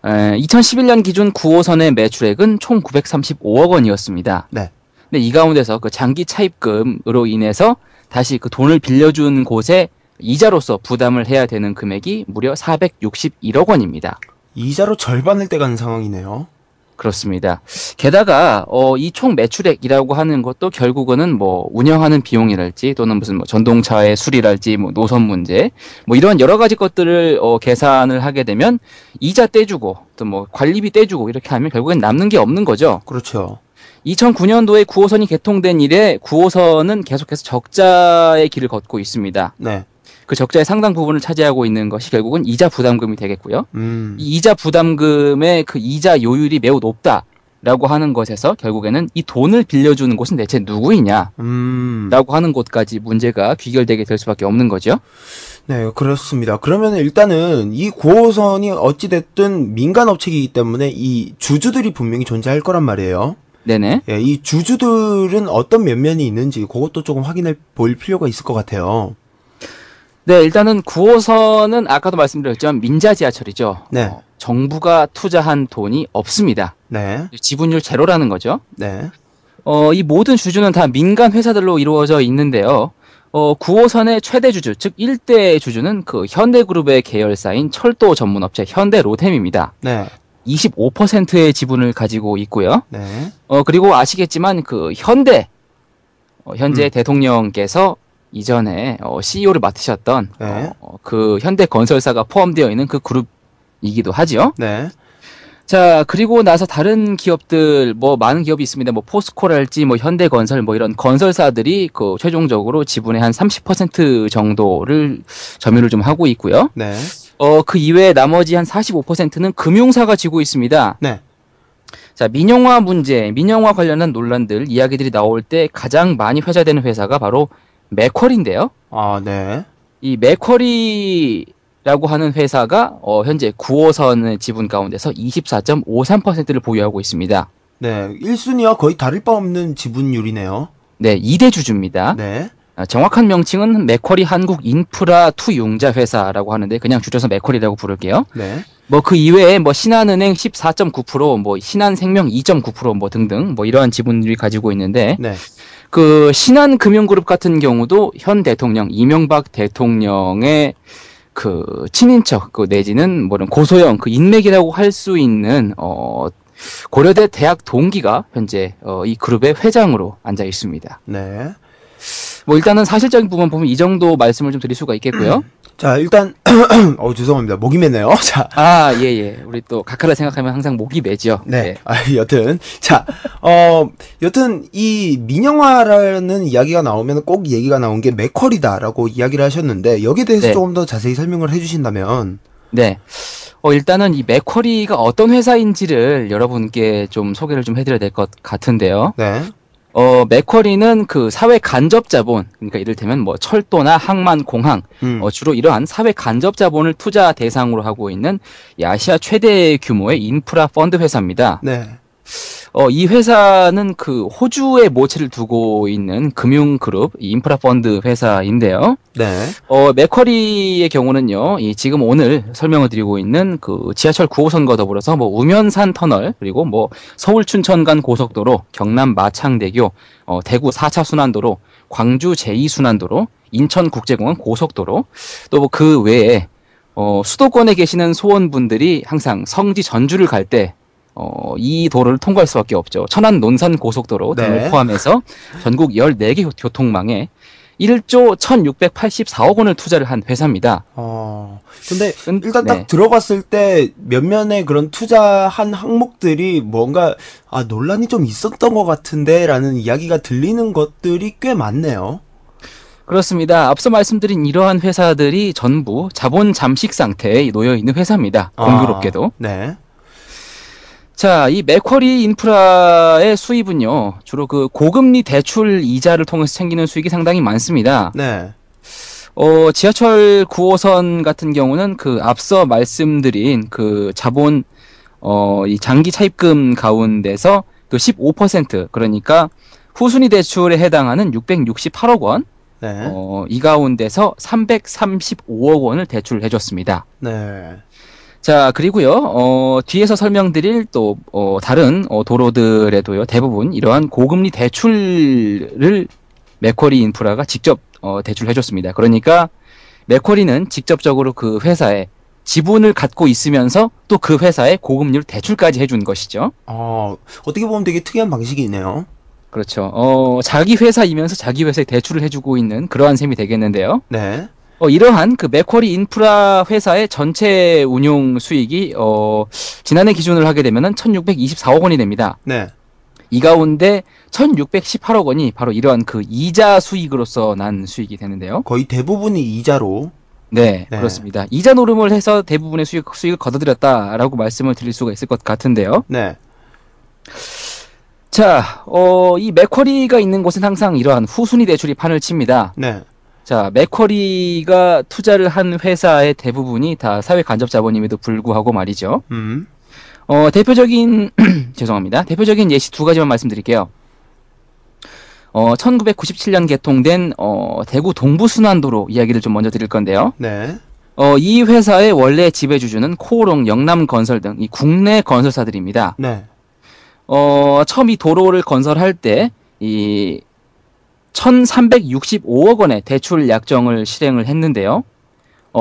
2011년 기준 9호선의 매출액은 총 935억 원이었습니다. 네. 근데 이 가운데서 그 장기 차입금으로 인해서 다시 그 돈을 빌려준 곳에 이자로서 부담을 해야 되는 금액이 무려 461억 원입니다. 이자로 절반을 떼가는 상황이네요. 그렇습니다. 게다가 이 총 매출액이라고 하는 것도 결국은 뭐 운영하는 비용이랄지 또는 무슨 뭐 전동차의 수리랄지 뭐 노선 문제 뭐 이런 여러 가지 것들을 계산을 하게 되면 이자 떼주고 또 뭐 관리비 떼주고 이렇게 하면 결국엔 남는 게 없는 거죠. 그렇죠. 2009년도에 9호선이 개통된 이래 9호선은 계속해서 적자의 길을 걷고 있습니다. 네. 그 적자의 상당 부분을 차지하고 있는 것이 결국은 이자 부담금이 되겠고요. 이 이자 부담금의 그 이자 요율이 매우 높다라고 하는 것에서 결국에는 이 돈을 빌려주는 곳은 대체 누구이냐 라고 하는 곳까지 문제가 귀결되게 될 수밖에 없는 거죠. 네, 그렇습니다. 그러면 일단은 이 9호선이 어찌됐든 민간업체이기 때문에 이 주주들이 분명히 존재할 거란 말이에요. 네네. 예, 이 주주들은 어떤 면면이 있는지 그것도 조금 확인해 볼 필요가 있을 것 같아요. 네, 일단은 9호선은 아까도 말씀드렸지만 민자 지하철이죠. 네. 정부가 투자한 돈이 없습니다. 네. 지분율 제로라는 거죠. 네. 이 모든 주주는 다 민간 회사들로 이루어져 있는데요. 9호선의 최대 주주, 즉 1대 주주는 그 현대그룹의 계열사인 철도 전문업체 현대로템입니다. 네. 25%의 지분을 가지고 있고요. 네. 그리고 아시겠지만 그 현재 대통령께서 이전에 CEO를 맡으셨던 네. 그 현대건설사가 포함되어 있는 그 그룹이기도 하죠. 네. 자, 그리고 나서 다른 기업들 뭐 많은 기업이 있습니다. 뭐 포스코랄지 뭐 현대건설 뭐 이런 건설사들이 그 최종적으로 지분의 한 30% 정도를 점유를 좀 하고 있고요. 네. 그 이외에 나머지 한 45%는 금융사가 지고 있습니다. 네. 자, 민영화 문제, 민영화 관련한 논란들 이야기들이 나올 때 가장 많이 회자되는 회사가 바로 맥쿼리인데요. 아, 네. 이 맥쿼리라고 하는 회사가 현재 9호선의 지분 가운데서 24.53%를 보유하고 있습니다. 네, 1순위와 거의 다를 바 없는 지분율이네요. 네, 2대 주주입니다. 네. 정확한 명칭은 맥쿼리 한국 인프라 투융자 회사라고 하는데 그냥 줄여서 맥쿼리라고 부를게요. 네. 뭐 그 이외에 뭐 신한은행 14.9%, 뭐 신한생명 2.9%, 뭐 등등 뭐 이러한 지분들이 가지고 있는데 네. 그 신한금융그룹 같은 경우도 현 대통령 이명박 대통령의 그 친인척, 그 내지는 뭐는 고소형 그 인맥이라고 할 수 있는 고려대 대학 동기가 현재 이 그룹의 회장으로 앉아 있습니다. 네. 뭐 일단은 사실적인 부분 보면 이 정도 말씀을 좀 드릴 수가 있겠고요. 자, 일단 죄송합니다. 목이 맸네요. 자. 아, 예, 예. 우리 또 각하를 생각하면 항상 목이 매죠. 네. 네. 아, 여튼 자, 여튼 이 민영화라는 이야기가 나오면 꼭 얘기가 나온 게 맥쿼리다라고 이야기를 하셨는데 여기에 대해서 네. 조금 더 자세히 설명을 해 주신다면 네. 일단은 이 맥쿼리가 어떤 회사인지를 여러분께 좀 소개를 좀 해 드려야 될 것 같은데요. 네. 맥쿼리는 그 사회 간접 자본, 그러니까 이를테면 뭐 철도나 항만, 공항, 주로 이러한 사회 간접 자본을 투자 대상으로 하고 있는 아시아 최대 규모의 인프라 펀드 회사입니다. 네. 이 회사는 그 호주에 모체를 두고 있는 금융그룹, 인프라 펀드 회사인데요. 네. 맥쿼리의 경우는요, 지금 오늘 설명을 드리고 있는 그 지하철 9호선과 더불어서 뭐 우면산 터널, 그리고 뭐 서울 춘천 간 고속도로, 경남 마창대교, 대구 4차 순환도로, 광주 제2 순환도로, 인천 국제공항 고속도로, 또 뭐 그 외에, 수도권에 계시는 소원분들이 항상 성지 전주를 갈 때, 이 도로를 통과할 수밖에 없죠. 천안 논산 고속도로 등을 네. 포함해서 전국 14개 교통망에 1조 1,684억 원을 투자를 한 회사입니다. 근데 일단 네. 딱 들어봤을 때 몇몇의 그런 투자한 항목들이 뭔가 아, 논란이 좀 있었던 것 같은데 라는 이야기가 들리는 것들이 꽤 많네요. 그렇습니다. 앞서 말씀드린 이러한 회사들이 전부 자본 잠식 상태에 놓여 있는 회사입니다. 공교롭게도. 아, 네. 자, 이 맥쿼리 인프라의 수입은요, 주로 그 고금리 대출 이자를 통해서 생기는 수익이 상당히 많습니다. 네. 지하철 9호선 같은 경우는 그 앞서 말씀드린 그 자본, 이 장기 차입금 가운데서 그 15%, 그러니까 후순위 대출에 해당하는 668억 원, 네. 이 가운데서 335억 원을 대출을 해줬습니다. 네. 자, 그리고요, 뒤에서 설명드릴 또, 다른, 도로들에도요, 대부분 이러한 고금리 대출을 맥쿼리 인프라가 직접, 대출해줬습니다. 그러니까, 맥쿼리는 직접적으로 그 회사에 지분을 갖고 있으면서 또 그 회사에 고금리를 대출까지 해준 것이죠. 어떻게 보면 되게 특이한 방식이네요. 그렇죠. 자기 회사이면서 자기 회사에 대출을 해주고 있는 그러한 셈이 되겠는데요. 네. 이러한 그 맥쿼리 인프라 회사의 전체 운용 수익이, 지난해 기준으로 하게 되면은 1,624억 원이 됩니다. 네. 이 가운데 1,618억 원이 바로 이러한 그 이자 수익으로서 난 수익이 되는데요. 거의 대부분이 이자로. 네, 네. 그렇습니다. 이자 노름을 해서 대부분의 수익을 거둬들였다라고 말씀을 드릴 수가 있을 것 같은데요. 네. 자, 이 맥쿼리가 있는 곳은 항상 이러한 후순위 대출이 판을 칩니다. 네. 자, 맥쿼리가 투자를 한 회사의 대부분이 다 사회 간접 자본임에도 불구하고 말이죠. 대표적인 죄송합니다. 대표적인 예시 두 가지만 말씀드릴게요. 1997년 개통된 대구 동부순환도로 이야기를 좀 먼저 드릴 건데요. 네. 이 회사의 원래 지배주주는 코오롱, 영남건설 등 이 국내 건설사들입니다. 네. 처음 이 도로를 건설할 때 이 1,365억 원의 대출 약정을 실행을 했는데요.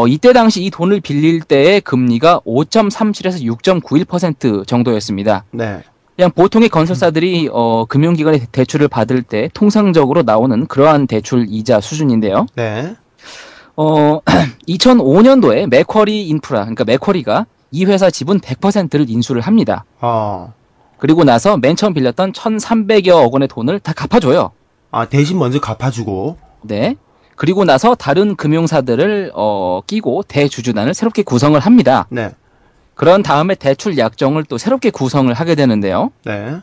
이때 당시 이 돈을 빌릴 때의 금리가 5.37에서 6.91% 정도였습니다. 네. 그냥 보통의 건설사들이 금융기관에 대출을 받을 때 통상적으로 나오는 그러한 대출 이자 수준인데요. 네. 2005년도에 맥쿼리 인프라, 그러니까 맥쿼리가 이 회사 지분 100%를 인수를 합니다. 그리고 나서 맨 처음 빌렸던 1,300여억 원의 돈을 다 갚아줘요. 아, 대신 먼저 갚아주고. 네. 그리고 나서 다른 금융사들을 끼고 대주주단을 새롭게 구성을 합니다. 네. 그런 다음에 대출 약정을 또 새롭게 구성을 하게 되는데요. 네.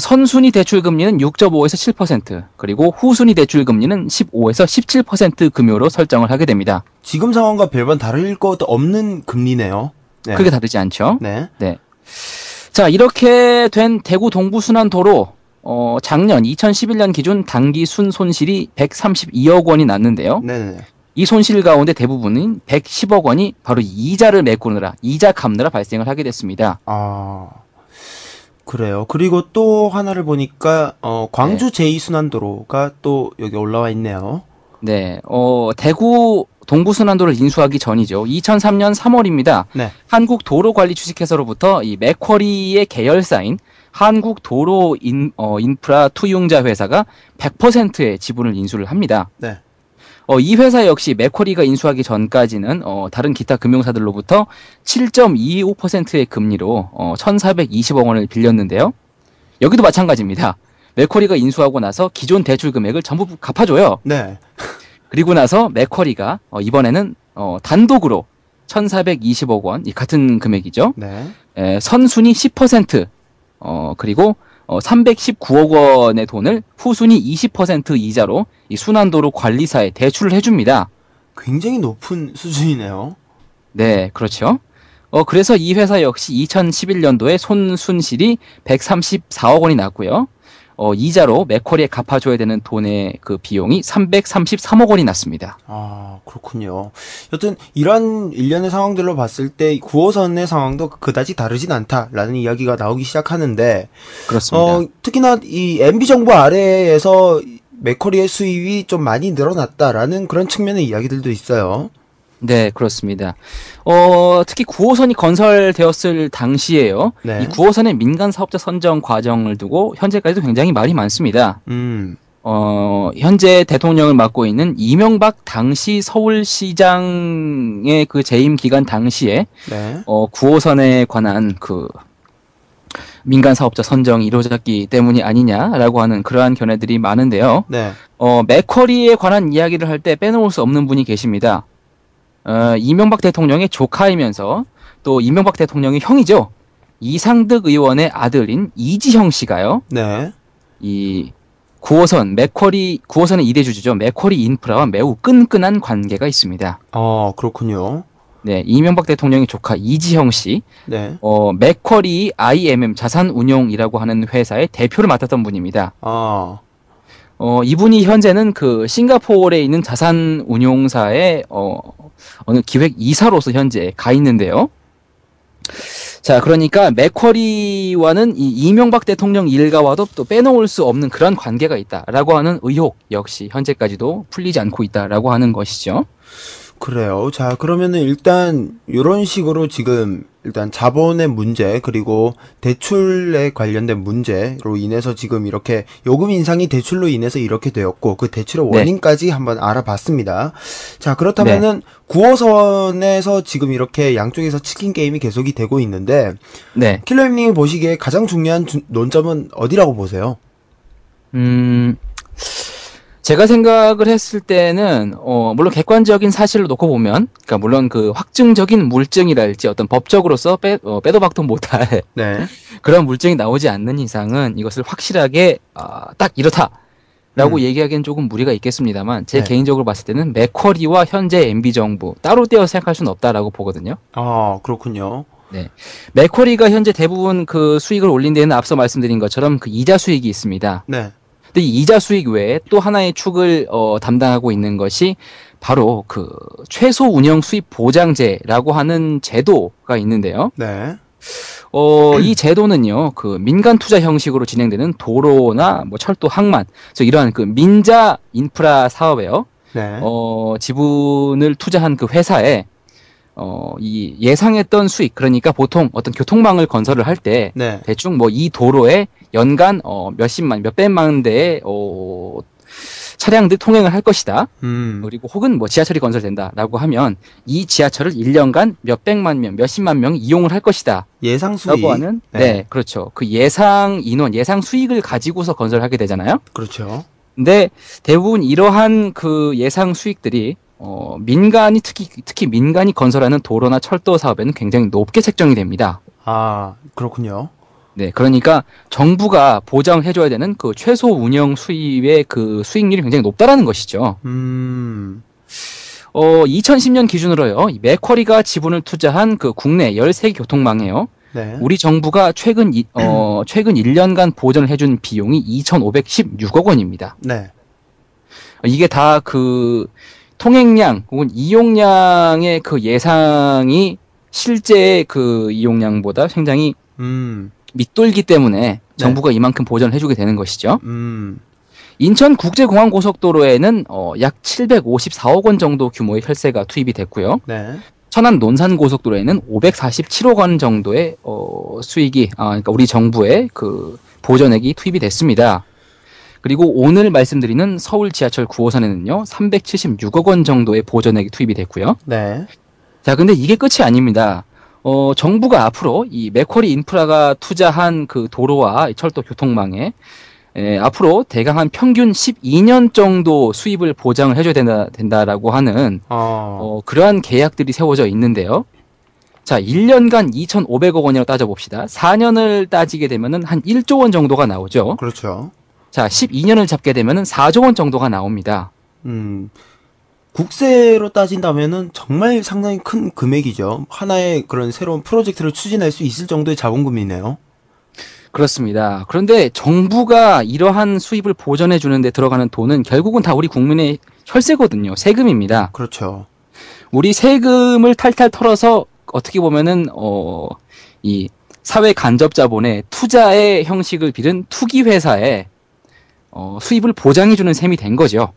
선순위 대출 금리는 6.5에서 7%, 그리고 후순위 대출 금리는 15에서 17% 금요로 설정을 하게 됩니다. 지금 상황과 별반 다를 것 없는 금리네요. 네. 크게 다르지 않죠. 네. 네. 자, 이렇게 된 대구 동부순환도로 작년 2011년 기준 단기 순손실이 132억 원이 났는데요. 네네. 이 손실 가운데 대부분인 110억 원이 바로 이자를 메꾸느라, 이자 갚느라 발생을 하게 됐습니다. 아, 그래요. 그리고 또 하나를 보니까 광주 네. 제2순환도로가 또 여기 올라와 있네요. 네. 대구 동부순환도를 인수하기 전이죠. 2003년 3월입니다. 네. 한국도로관리주식회사로부터 이 맥쿼리의 계열사인 한국도로인프라 투융자 회사가 100%의 지분을 인수를 합니다. 네. 이 회사 역시 맥쿼리가 인수하기 전까지는 다른 기타 금융사들로부터 7.25%의 금리로 1,420억 원을 빌렸는데요. 여기도 마찬가지입니다. 맥쿼리가 인수하고 나서 기존 대출 금액을 전부 갚아줘요. 네. 그리고 나서 맥쿼리가 이번에는 단독으로 1,420억 원, 이 같은 금액이죠. 네. 선순위 10%, 그리고 319억 원의 돈을 후순위 20% 이자로 이 순환도로 관리사에 대출을 해줍니다. 굉장히 높은 수준이네요. 네, 그렇죠. 그래서 이 회사 역시 2011년도에 손순실이 134억 원이 났고요. 이자로 맥쿼리에 갚아줘야 되는 돈의 그 비용이 333억 원이 났습니다. 아, 그렇군요. 여튼 이런 일련의 상황들로 봤을 때 9호선의 상황도 그다지 다르진 않다라는 이야기가 나오기 시작하는데, 그렇습니다. 특히나 이 MB 정부 아래에서 맥쿼리의 수입이 좀 많이 늘어났다라는 그런 측면의 이야기들도 있어요. 네, 그렇습니다. 특히 9호선이 건설되었을 당시에요. 네. 이 9호선의 민간 사업자 선정 과정을 두고 현재까지도 굉장히 말이 많습니다. 현재 대통령을 맡고 있는 이명박 당시 서울시장의 그 재임 기간 당시에, 네. 9호선에 관한 그 민간 사업자 선정이 이루어졌기 때문이 아니냐라고 하는 그러한 견해들이 많은데요. 네. 맥쿼리에 관한 이야기를 할 때 빼놓을 수 없는 분이 계십니다. 이명박 대통령의 조카이면서 또 이명박 대통령의 형이죠. 이상득 의원의 아들인 이지형 씨가요. 네. 이 9호선 맥쿼리 9호선의 2대 주주죠. 맥쿼리 인프라와 매우 끈끈한 관계가 있습니다. 그렇군요. 네, 이명박 대통령의 조카 이지형 씨, 네. 맥쿼리 IMM 자산운용이라고 하는 회사의 대표를 맡았던 분입니다. 아. 이분이 현재는 그 싱가포르에 있는 자산운용사의 어느 기획 이사로서 현재 가 있는데요. 자, 그러니까 맥쿼리와는 이 이명박 대통령 일가와도 또 빼놓을 수 없는 그런 관계가 있다라고 하는 의혹 역시 현재까지도 풀리지 않고 있다라고 하는 것이죠. 그래요. 자, 그러면은 일단 이런 식으로 지금 일단 자본의 문제 그리고 대출에 관련된 문제로 인해서 지금 이렇게 요금 인상이 대출로 인해서 이렇게 되었고 그 대출의 원인까지 네. 한번 알아봤습니다. 자, 그렇다면은 네. 9호선에서 지금 이렇게 양쪽에서 치킨 게임이 계속이 되고 있는데 네. 킬러 형님이 보시기에 가장 중요한 논점은 어디라고 보세요? 제가 생각을 했을 때는 물론 객관적인 사실로 놓고 보면, 그러니까 물론 그 확증적인 물증이랄지 어떤 법적으로서 빼도 박도 못할 네. 그런 물증이 나오지 않는 이상은 이것을 확실하게 딱 이렇다라고 얘기하기엔 조금 무리가 있겠습니다만, 제 네. 개인적으로 봤을 때는 맥쿼리와 현재 MB 정부 따로 떼어 생각할 수는 없다라고 보거든요. 아, 그렇군요. 네, 맥쿼리가 현재 대부분 그 수익을 올린 데는 앞서 말씀드린 것처럼 그 이자 수익이 있습니다. 네. 근데 이 이자 수익 외에 또 하나의 축을 담당하고 있는 것이 바로 그 최소 운영 수입 보장제라고 하는 제도가 있는데요. 네. 이 제도는요, 그 민간 투자 형식으로 진행되는 도로나 뭐 철도, 항만, 그래서 이러한 그 민자 인프라 사업에요. 네. 지분을 투자한 그 회사에 이 예상했던 수익, 그러니까 보통 어떤 교통망을 건설을 할 때 네. 대충 뭐 이 도로에 연간 몇십만, 몇백만 대의 차량들 통행을 할 것이다. 그리고 혹은 뭐 지하철이 건설된다라고 하면 이 지하철을 1년간 몇백만 명, 몇십만 명이 이용을 할 것이다. 예상 수익. 라고 하는 네. 네, 그렇죠. 그 예상 인원, 예상 수익을 가지고서 건설하게 되잖아요. 그렇죠. 근데 대부분 이러한 그 예상 수익들이 민간이 특히 민간이 건설하는 도로나 철도 사업에는 굉장히 높게 책정이 됩니다. 아, 그렇군요. 네, 그러니까 정부가 보장해줘야 되는 그 최소 운영 수입의 그 수익률이 굉장히 높다라는 것이죠. 2010년 기준으로요, 맥쿼리가 지분을 투자한 그 국내 13개 교통망에요. 네. 우리 정부가 최근 1년간 보전을 해준 비용이 2,516억 원입니다. 네. 이게 다 그 통행량 혹은 이용량의 그 예상이 실제 그 이용량보다 굉장히 밑돌기 때문에 네. 정부가 이만큼 보전을 해주게 되는 것이죠. 인천국제공항고속도로에는 약 754억 원 정도 규모의 혈세가 투입이 됐고요. 네. 천안 논산고속도로에는 547억 원 정도의 수익이, 그러니까 우리 정부의 그 보전액이 투입이 됐습니다. 그리고 오늘 말씀드리는 서울 지하철 9호선에는요, 376억 원 정도의 보전액이 투입이 됐고요. 네. 자, 근데 이게 끝이 아닙니다. 정부가 앞으로 이 맥쿼리 인프라가 투자한 그 도로와 철도 교통망에 앞으로 대강 한 평균 12년 정도 수입을 보장을 해줘야 된다라고 하는 그러한 계약들이 세워져 있는데요. 자, 1년간 2,500억 원이라고 따져봅시다. 4년을 따지게 되면은 한 1조 원 정도가 나오죠. 그렇죠. 자, 12년을 잡게 되면은 4조 원 정도가 나옵니다. 국세로 따진다면은 정말 상당히 큰 금액이죠. 하나의 그런 새로운 프로젝트를 추진할 수 있을 정도의 자본금이네요. 그렇습니다. 그런데 정부가 이러한 수입을 보전해 주는데 들어가는 돈은 결국은 다 우리 국민의 혈세거든요. 세금입니다. 그렇죠. 우리 세금을 탈탈 털어서 어떻게 보면은 이 사회 간접 자본의 투자의 형식을 빌은 투기 회사에 수입을 보장해 주는 셈이 된 거죠.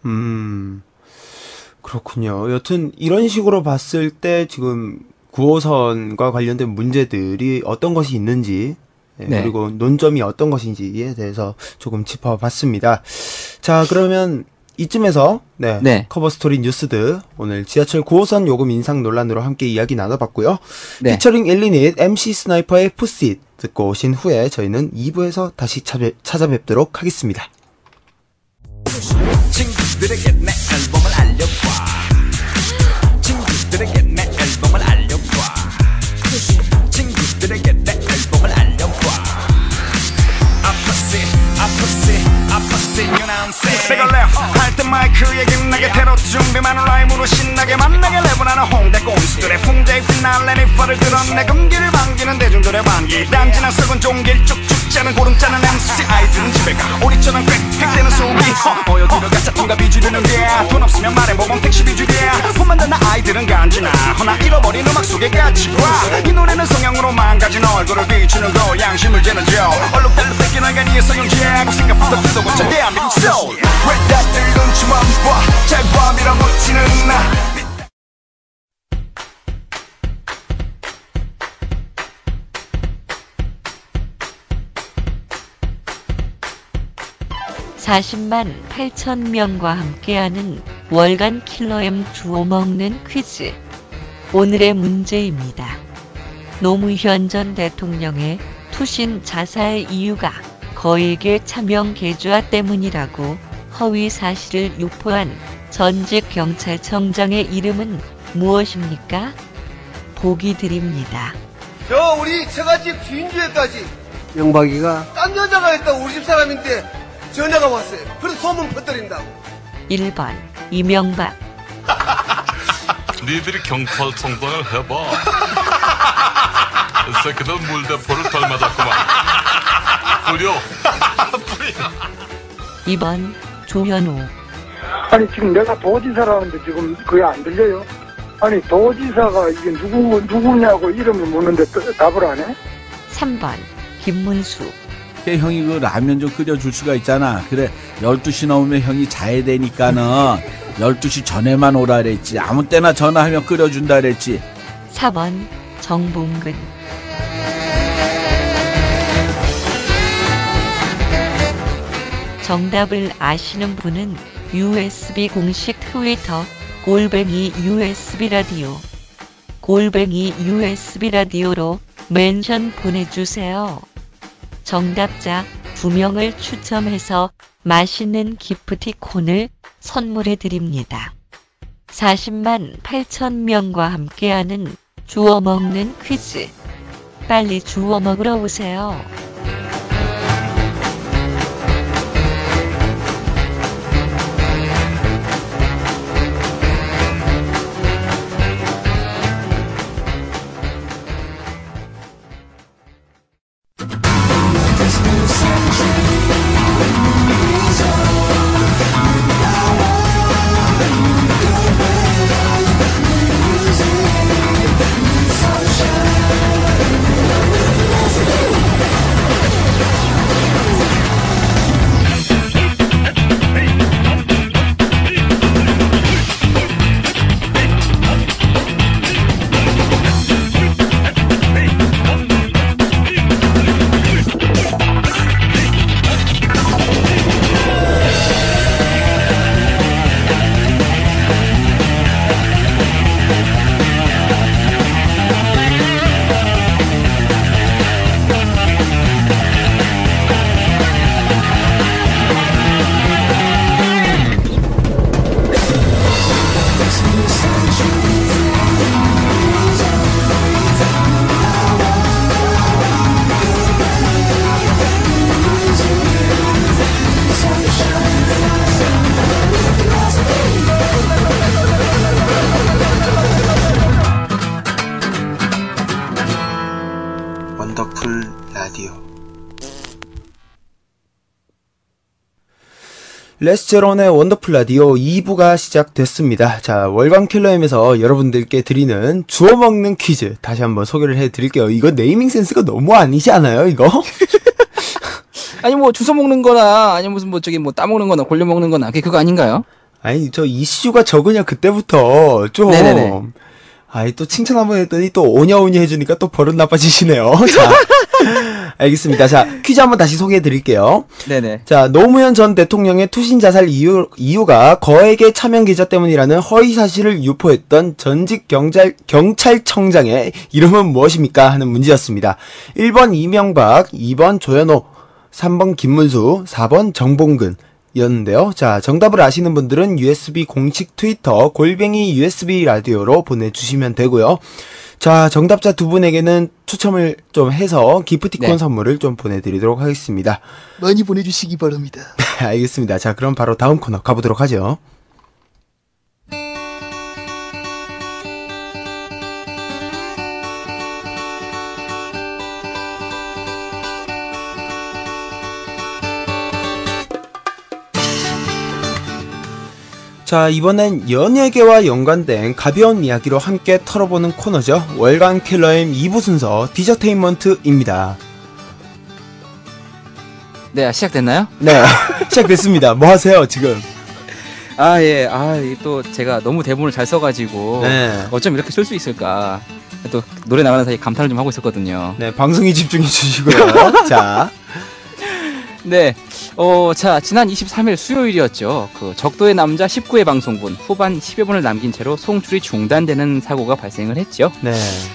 그렇군요. 여튼 이런 식으로 봤을 때 지금 9호선과 관련된 문제들이 어떤 것이 있는지 네. 그리고 논점이 어떤 것인지에 대해서 조금 짚어봤습니다. 자, 그러면 이쯤에서 네, 네. 커버스토리 뉴스들 오늘 지하철 9호선 요금 인상 논란으로 함께 이야기 나눠봤고요. 네. 피처링 엘리닛 MC 스나이퍼의 푸시 듣고 오신 후에 저희는 2부에서 다시 찾아뵙도록 하겠습니다. 친구들에게 내 앨범을 알려봐. 친구들에게 내 앨범을 알려봐. 친구들에게 내 앨범을 알려봐. 아파씨, 아파씨, 아파씨, you know I'm saying. 색을 내 할때 마이크에겐 내게 테러 준비만 라임으로 신나게 만나게 랩을하는 홍대 꼼수들의 풍대 피날레니 펄을 드러내 금기를 반기는 대중들의 반기 딴지나 썩은 종길 쭉쭉 짜는 고름 짜는 MC 아이들은 집에 가 오리처럼 꽥꽥대는 소리 모여 들어가 짝꿍과 비주류는 게돈 없으면 말해 모범 택시비 주리야 폰만 닫나 아이들은 간지나 허나 잃어버린 음악 속에 갇히고 이 노래는 성향으로 망가진 얼굴을 비추는 거 양심을 재는 저 얼룩달룩 뺏긴 얼간이에서 용지하고 생각보다 뜯어 고쳐 대한민국 소울 왜 다들 눈치만 봐 잘봐 밀어붙이는 나 (480,000명과) 함께하는 월간 킬러엠 주워먹는 퀴즈. 오늘의 문제입니다. 노무현 전 대통령의 투신 자살 이유가 거액의 차명 계좌 때문이라고 허위 사실을 유포한 전직 경찰청장의 이름은 무엇입니까? 보기 드립니다. 저 우리 처갓집 주인주에까지 명박이가 딴 여자가 있다고 우리 집 사람인데 전화가 왔어요. 그래서 소문 퍼뜨린다고. 1번 이명박 니들이 경찰청장을 해봐. 새끼들 물대포를 덜 맞았구만. 뿌려. 2번 조현우 아니 지금 내가 도지사라는데 지금 그게 안 들려요? 아니 도지사가 이게 누구냐고 이름을 묻는데 답을 안 해? 3번 김문수 형이 그 라면 좀 끓여줄 수가 있잖아. 그래 12시 넘으면 형이 자야 되니까는 12시 전에만 오라 그랬지. 아무 때나 전화하면 끓여준다 그랬지. 4번 정봉근 정답을 아시는 분은 USB 공식 트위터 @usb라디오로 멘션 보내주세요. 정답자 2명을 추첨해서 맛있는 기프티콘을 선물해드립니다. 480,000명과 함께하는 주워먹는 퀴즈. 빨리 주워먹으러 오세요. 레스제론의 원더풀 라디오 2부가 시작됐습니다. 자, 월간 킬러엠에서 여러분들께 드리는 주워먹는 퀴즈 다시 한번 소개를 해드릴게요. 이거 네이밍 센스가 너무 아니지 않아요, 이거? 아니 뭐 주워 먹는 거나 아니 무슨 뭐 저기 뭐 따먹는 거나 골려 먹는 거나 그게 그거 아닌가요? 아니 저 이슈가 적으냐 그때부터 좀. 네네네. 아이 또 칭찬 한번 했더니 또 오냐오냐 해주니까 또 버릇 나빠지시네요. 자. 알겠습니다. 자, 퀴즈 한번 다시 소개해드릴게요. 네네. 자, 노무현 전 대통령의 투신 자살 이유가 거액의 차명 계좌 때문이라는 허위 사실을 유포했던 전직 경찰청장의 이름은 무엇입니까? 하는 문제였습니다. 1번 이명박, 2번 조현호, 3번 김문수, 4번 정봉근. 였는데요. 자, 정답을 아시는 분들은 USB 공식 트위터 @usb라디오로 보내주시면 되고요. 자, 정답자 두 분에게는 추첨을 좀 해서 기프티콘 선물을 좀 보내드리도록 하겠습니다. 많이 보내주시기 바랍니다. 알겠습니다. 자, 그럼 바로 다음 코너 가보도록 하죠. 자, 이번엔 연예계와 연관된 가벼운 이야기로 함께 털어보는 코너죠. 월간 킬러임 2부 순서 디저테인먼트입니다. 네, 시작됐나요? 네, 시작됐습니다. 뭐 하세요 지금? 아, 예, 아, 또 제가 너무 대본을 잘 써가지고 어쩜 이렇게 쓸 수 있을까, 또 노래 나가는 사이 감탄을 좀 하고 있었거든요. 네, 방송에 집중해 주시고요. 자, 네, 자, 지난 23일 수요일이었죠. 그 적도의 남자 19회 방송분 후반 10여분을 남긴 채로 송출이 중단되는 사고가 발생을 했죠. 네.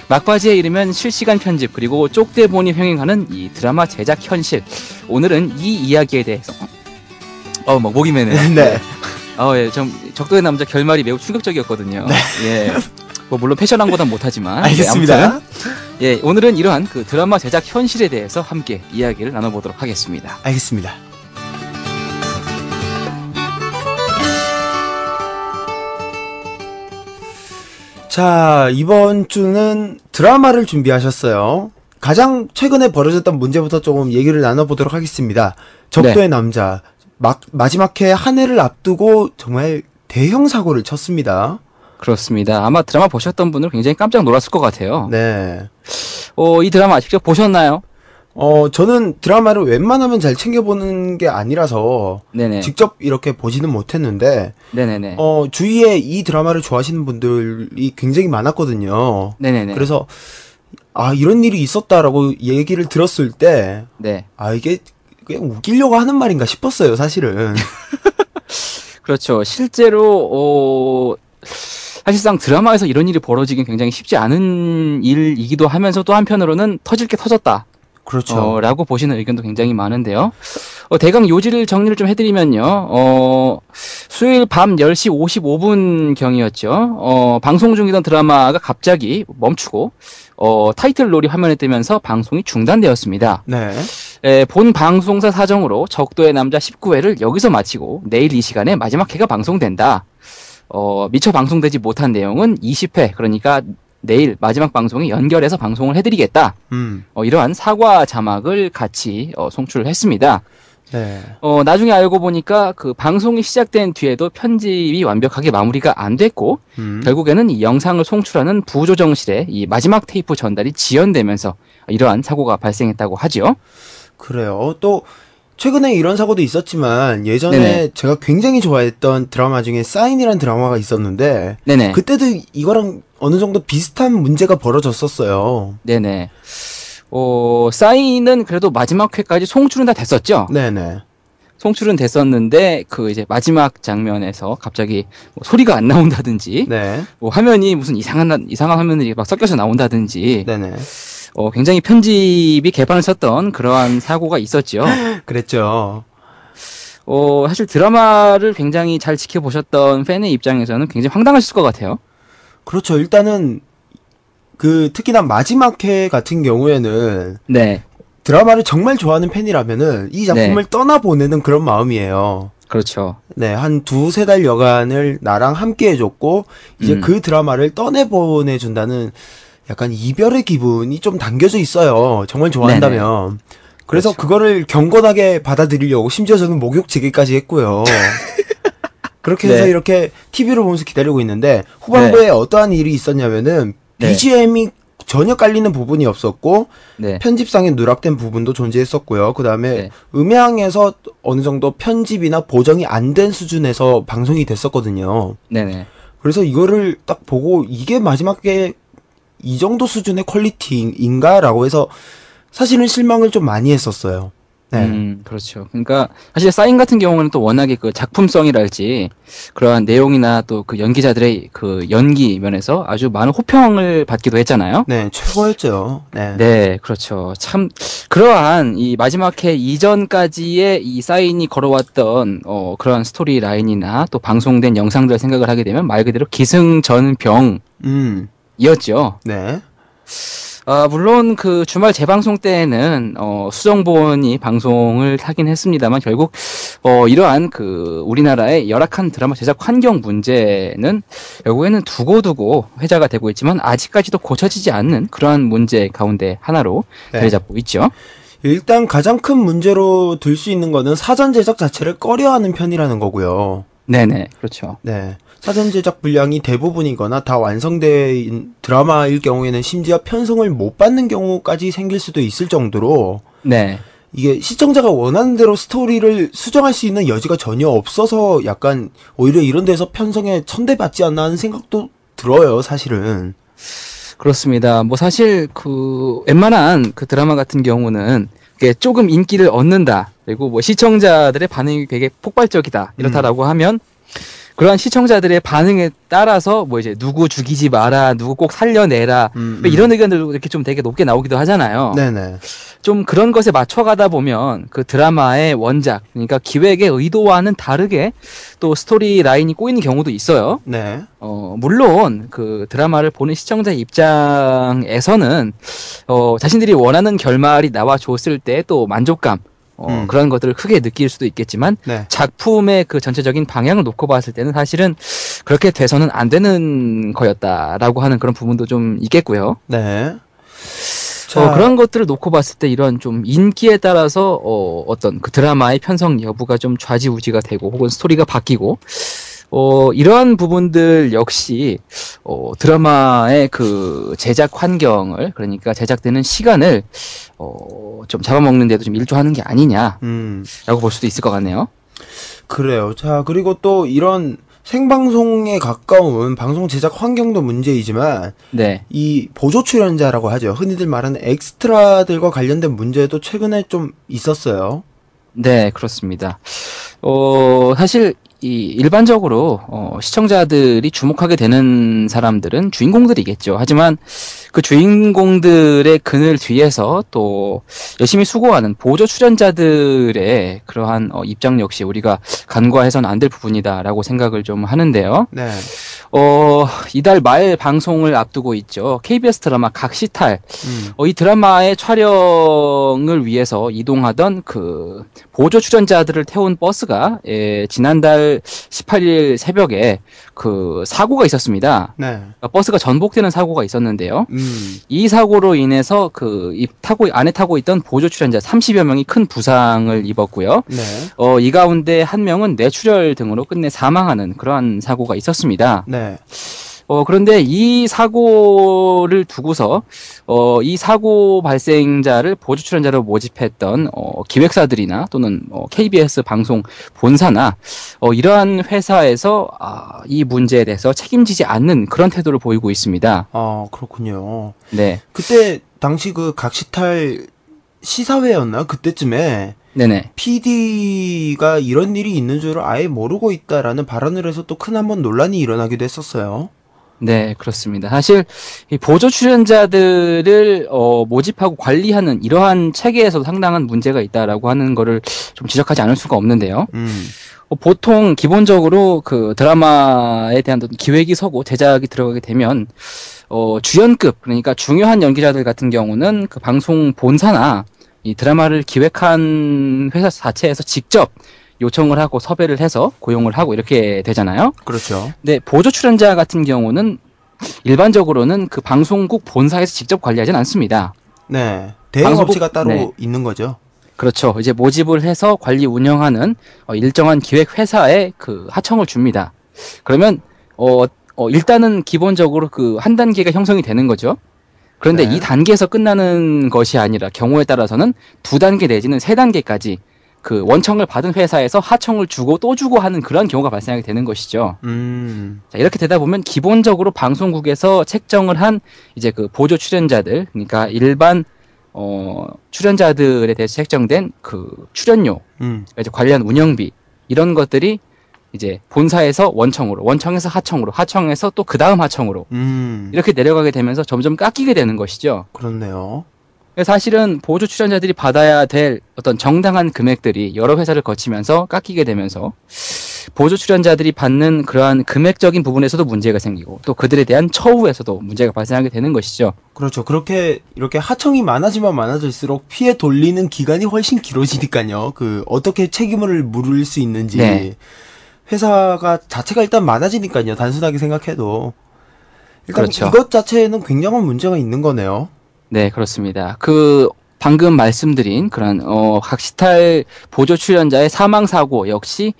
막바지에 이르면 실시간 편집, 그리고 쪽대본이 횡행하는 이 드라마 제작 현실. 오늘은 이 이야기에 대해서 목이 메네요. 네. 예, 좀 적도의 남자 결말이 매우 충격적이었거든요. 네. 예. 뭐 물론 패션한 거다 못하지만. 알겠습니다. 예, 예, 오늘은 이러한 그 드라마 제작 현실에 대해서 함께 이야기를 나눠보도록 하겠습니다. 알겠습니다. 자, 이번 주는 드라마를 준비하셨어요. 가장 최근에 벌어졌던 문제부터 조금 얘기를 나눠보도록 하겠습니다. 적도의 남자, 마지막 해 한 해를 앞두고 정말 대형 사고를 쳤습니다. 그렇습니다. 아마 드라마 보셨던 분은 굉장히 깜짝 놀랐을 것 같아요. 네. 이 드라마 직접 보셨나요? 저는 드라마를 웬만하면 잘 챙겨보는 게 아니라서 직접 이렇게 보지는 못했는데 주위에 이 드라마를 좋아하시는 분들이 굉장히 많았거든요. 그래서 아, 이런 일이 있었다라고 얘기를 들었을 때 아, 이게 그냥 웃기려고 하는 말인가 싶었어요, 사실은. 그렇죠. 실제로 사실상 드라마에서 이런 일이 벌어지긴 굉장히 쉽지 않은 일이기도 하면서 또 한편으로는 터질 게 터졌다. 그렇죠. 라고 보시는 의견도 굉장히 많은데요. 대강 요지를 정리를 좀 해드리면요. 수요일 밤 10시 55분경이었죠. 방송 중이던 드라마가 갑자기 멈추고, 타이틀 롤이 화면에 뜨면서 방송이 중단되었습니다. 네. 예, 본 방송사 사정으로 적도의 남자 19회를 여기서 마치고, 내일 이 시간에 마지막 회가 방송된다. 미처 방송되지 못한 내용은 20회, 그러니까 내일 마지막 방송에 연결해서 방송을 해드리겠다. 이러한 사과 자막을 같이 송출을 했습니다. 네. 나중에 알고 보니까 그 방송이 시작된 뒤에도 편집이 완벽하게 마무리가 안 됐고, 결국에는 이 영상을 송출하는 부조정실에 이 마지막 테이프 전달이 지연되면서 이러한 사고가 발생했다고 하죠. 그래요. 또 최근에 이런 사고도 있었지만 예전에 제가 굉장히 좋아했던 드라마 중에 사인이라는 드라마가 있었는데 그때도 이거랑 어느 정도 비슷한 문제가 벌어졌었어요. 네네. 사인은 그래도 마지막 회까지 송출은 다 됐었죠. 네네. 송출은 됐었는데 그 이제 마지막 장면에서 갑자기 뭐 소리가 안 나온다든지, 뭐 화면이 무슨 이상한 화면들이 막 섞여서 나온다든지. 네네. 굉장히 편집이 개판을 쳤던 그러한 사고가 있었죠. 그랬죠. 사실 드라마를 굉장히 잘 지켜보셨던 팬의 입장에서는 굉장히 황당하셨을 것 같아요. 그렇죠. 일단은 그 특히나 마지막 회 같은 경우에는 드라마를 정말 좋아하는 팬이라면은 이 작품을 떠나보내는 그런 마음이에요. 그렇죠. 네, 한 2-3달 여간을 나랑 함께 해줬고 이제 그 드라마를 떠내보내준다는 약간 이별의 기분이 좀 담겨져 있어요. 정말 좋아한다면. 그래서 그거를 경건하게 받아들이려고 심지어 저는 목욕 제기까지 했고요. 그렇게 해서 이렇게 TV를 보면서 기다리고 있는데 후반부에 어떠한 일이 있었냐면은 BGM이 전혀 깔리는 부분이 없었고 편집상에 누락된 부분도 존재했었고요. 그 다음에 음향에서 어느 정도 편집이나 보정이 안 된 수준에서 방송이 됐었거든요. 그래서 이거를 딱 보고 이게 마지막에 이 정도 수준의 퀄리티인가? 라고 해서 사실은 실망을 좀 많이 했었어요. 네. 그렇죠. 그러니까 사실 사인 같은 경우는 또 워낙에 그 작품성이랄지 그러한 내용이나 또 그 연기자들의 그 연기 면에서 아주 많은 호평을 받기도 했잖아요. 네, 최고였죠. 네. 네, 그렇죠. 참 그러한 이 마지막 회 이전까지의 이 사인이 걸어왔던 그러한 스토리 라인이나 또 방송된 영상들 생각을 하게 되면 말 그대로 기승전병. 이었죠. 네. 물론 그 주말 재방송 때에는 수정본이 방송을 하긴 했습니다만 결국 이러한 그 우리나라의 열악한 드라마 제작 환경 문제는 결국에는 두고두고 회자가 되고 있지만 아직까지도 고쳐지지 않는 그러한 문제 가운데 하나로 들여잡고 있죠. 일단 가장 큰 문제로 들 수 있는 거는 사전 제작 자체를 꺼려하는 편이라는 거고요. 네네, 그렇죠. 네. 사전 제작 분량이 대부분이거나 다 완성된 드라마일 경우에는 심지어 편성을 못 받는 경우까지 생길 수도 있을 정도로 네. 이게 시청자가 원하는 대로 스토리를 수정할 수 있는 여지가 전혀 없어서 약간 오히려 이런 데서 편성에 천대받지 않나 하는 생각도 들어요, 사실은. 그렇습니다. 뭐 사실 그 웬만한 그 드라마 같은 경우는 조금 인기를 얻는다. 그리고 뭐 시청자들의 반응이 되게 폭발적이다. 이렇다라고 하면 그러한 시청자들의 반응에 따라서 뭐 이제 누구 죽이지 마라, 누구 꼭 살려내라 이런 의견들도 이렇게 좀 되게 높게 나오기도 하잖아요. 네네. 좀 그런 것에 맞춰가다 보면 그 드라마의 원작, 그러니까 기획의 의도와는 다르게 또 스토리 라인이 꼬이는 경우도 있어요. 네. 물론 그 드라마를 보는 시청자 입장에서는 자신들이 원하는 결말이 나와줬을 때 또 만족감. 그런 것들을 크게 느낄 수도 있겠지만 네. 작품의 그 전체적인 방향을 놓고 봤을 때는 사실은 그렇게 돼서는 안 되는 거였다라고 하는 그런 부분도 좀 있겠고요. 네. 그런 것들을 놓고 봤을 때 이런 좀 인기에 따라서 어떤 그 드라마의 편성 여부가 좀 좌지우지가 되고 혹은 스토리가 바뀌고 이러한 부분들 역시 드라마의 그 제작 환경을 그러니까 제작되는 시간을 좀 잡아먹는 데도 좀 일조하는 게 아니냐라고 볼 수도 있을 것 같네요. 그래요. 자, 그리고 또 이런 생방송에 가까운 방송 제작 환경도 문제이지만 네. 이 보조 출연자라고 하죠. 흔히들 말하는 엑스트라들과 관련된 문제도 최근에 좀 있었어요. 네, 그렇습니다. 사실 일반적으로 시청자들이 주목하게 되는 사람들은 주인공들이겠죠. 하지만 그 주인공들의 그늘 뒤에서 또 열심히 수고하는 보조 출연자들의 그러한 입장 역시 우리가 간과해서는 안 될 부분이다라고 생각을 좀 하는데요. 네. 이달 말 방송을 앞두고 있죠. KBS 드라마 각시탈. 이 드라마의 촬영을 위해서 이동하던 그 보조 출연자들을 태운 버스가 지난달 18일 새벽에 그 사고가 있었습니다. 네. 그러니까 버스가 전복되는 사고가 있었는데요. 이 사고로 인해서 그 안에 타고 있던 보조 출연자 30여 명이 큰 부상을 입었고요. 네. 이 가운데 한 명은 뇌출혈 등으로 끝내 사망하는 그러한 사고가 있었습니다. 네. 그런데 이 사고를 두고서, 이 사고 발생자를 보조 출연자로 모집했던, 기획사들이나 또는, KBS 방송 본사나, 이러한 회사에서, 이 문제에 대해서 책임지지 않는 그런 태도를 보이고 있습니다. 아, 그렇군요. 네. 그때, 당시 그 각시탈 시사회였나? 그때쯤에, 네네. PD가 이런 일이 있는 줄 아예 모르고 있다라는 발언을 해서 또 큰 한번 논란이 일어나기도 했었어요. 네, 그렇습니다. 사실 이 보조 출연자들을 모집하고 관리하는 이러한 체계에서도 상당한 문제가 있다라고 하는 거를 좀 지적하지 않을 수가 없는데요. 보통 기본적으로 그 드라마에 대한 기획이 서고 제작이 들어가게 되면 주연급 그러니까 중요한 연기자들 같은 경우는 그 방송 본사나 이 드라마를 기획한 회사 자체에서 직접 요청을 하고 섭외를 해서 고용을 하고 이렇게 되잖아요. 그렇죠. 근데 보조 출연자 같은 경우는 일반적으로는 그 방송국 본사에서 직접 관리하진 않습니다. 네. 대행 업체가 따로 네. 있는 거죠. 그렇죠. 이제 모집을 해서 관리 운영하는 일정한 기획 회사에 그 하청을 줍니다. 그러면 일단은 기본적으로 그 한 단계가 형성이 되는 거죠. 그런데 네. 이 단계에서 끝나는 것이 아니라 경우에 따라서는 2단계 내지는 3단계까지 그 원청을 받은 회사에서 하청을 주고 또 주고 하는 그런 경우가 발생하게 되는 것이죠. 자, 이렇게 되다 보면 기본적으로 방송국에서 책정을 한 이제 그 보조 출연자들, 그러니까 일반 출연자들에 대해서 책정된 그 출연료, 이제 관련 운영비 이런 것들이 이제 본사에서 원청으로, 원청에서 하청으로, 하청에서 또 그 다음 하청으로 이렇게 내려가게 되면서 점점 깎이게 되는 것이죠. 그렇네요. 사실은 보조 출연자들이 받아야 될 어떤 정당한 금액들이 여러 회사를 거치면서 깎이게 되면서 보조 출연자들이 받는 그러한 금액적인 부분에서도 문제가 생기고 또 그들에 대한 처우에서도 문제가 발생하게 되는 것이죠. 그렇죠. 그렇게 이렇게 하청이 많아지면 많아질수록 피해 돌리는 기간이 훨씬 길어지니까요. 그 어떻게 책임을 물을 수 있는지 네. 회사가 자체가 일단 많아지니까요. 단순하게 생각해도 일단 그렇죠. 이것 자체에는 굉장한 문제가 있는 거네요. 네, 그렇습니다. 그 방금 말씀드린 그런 각시탈 보조 출연자의 사망 사고 역시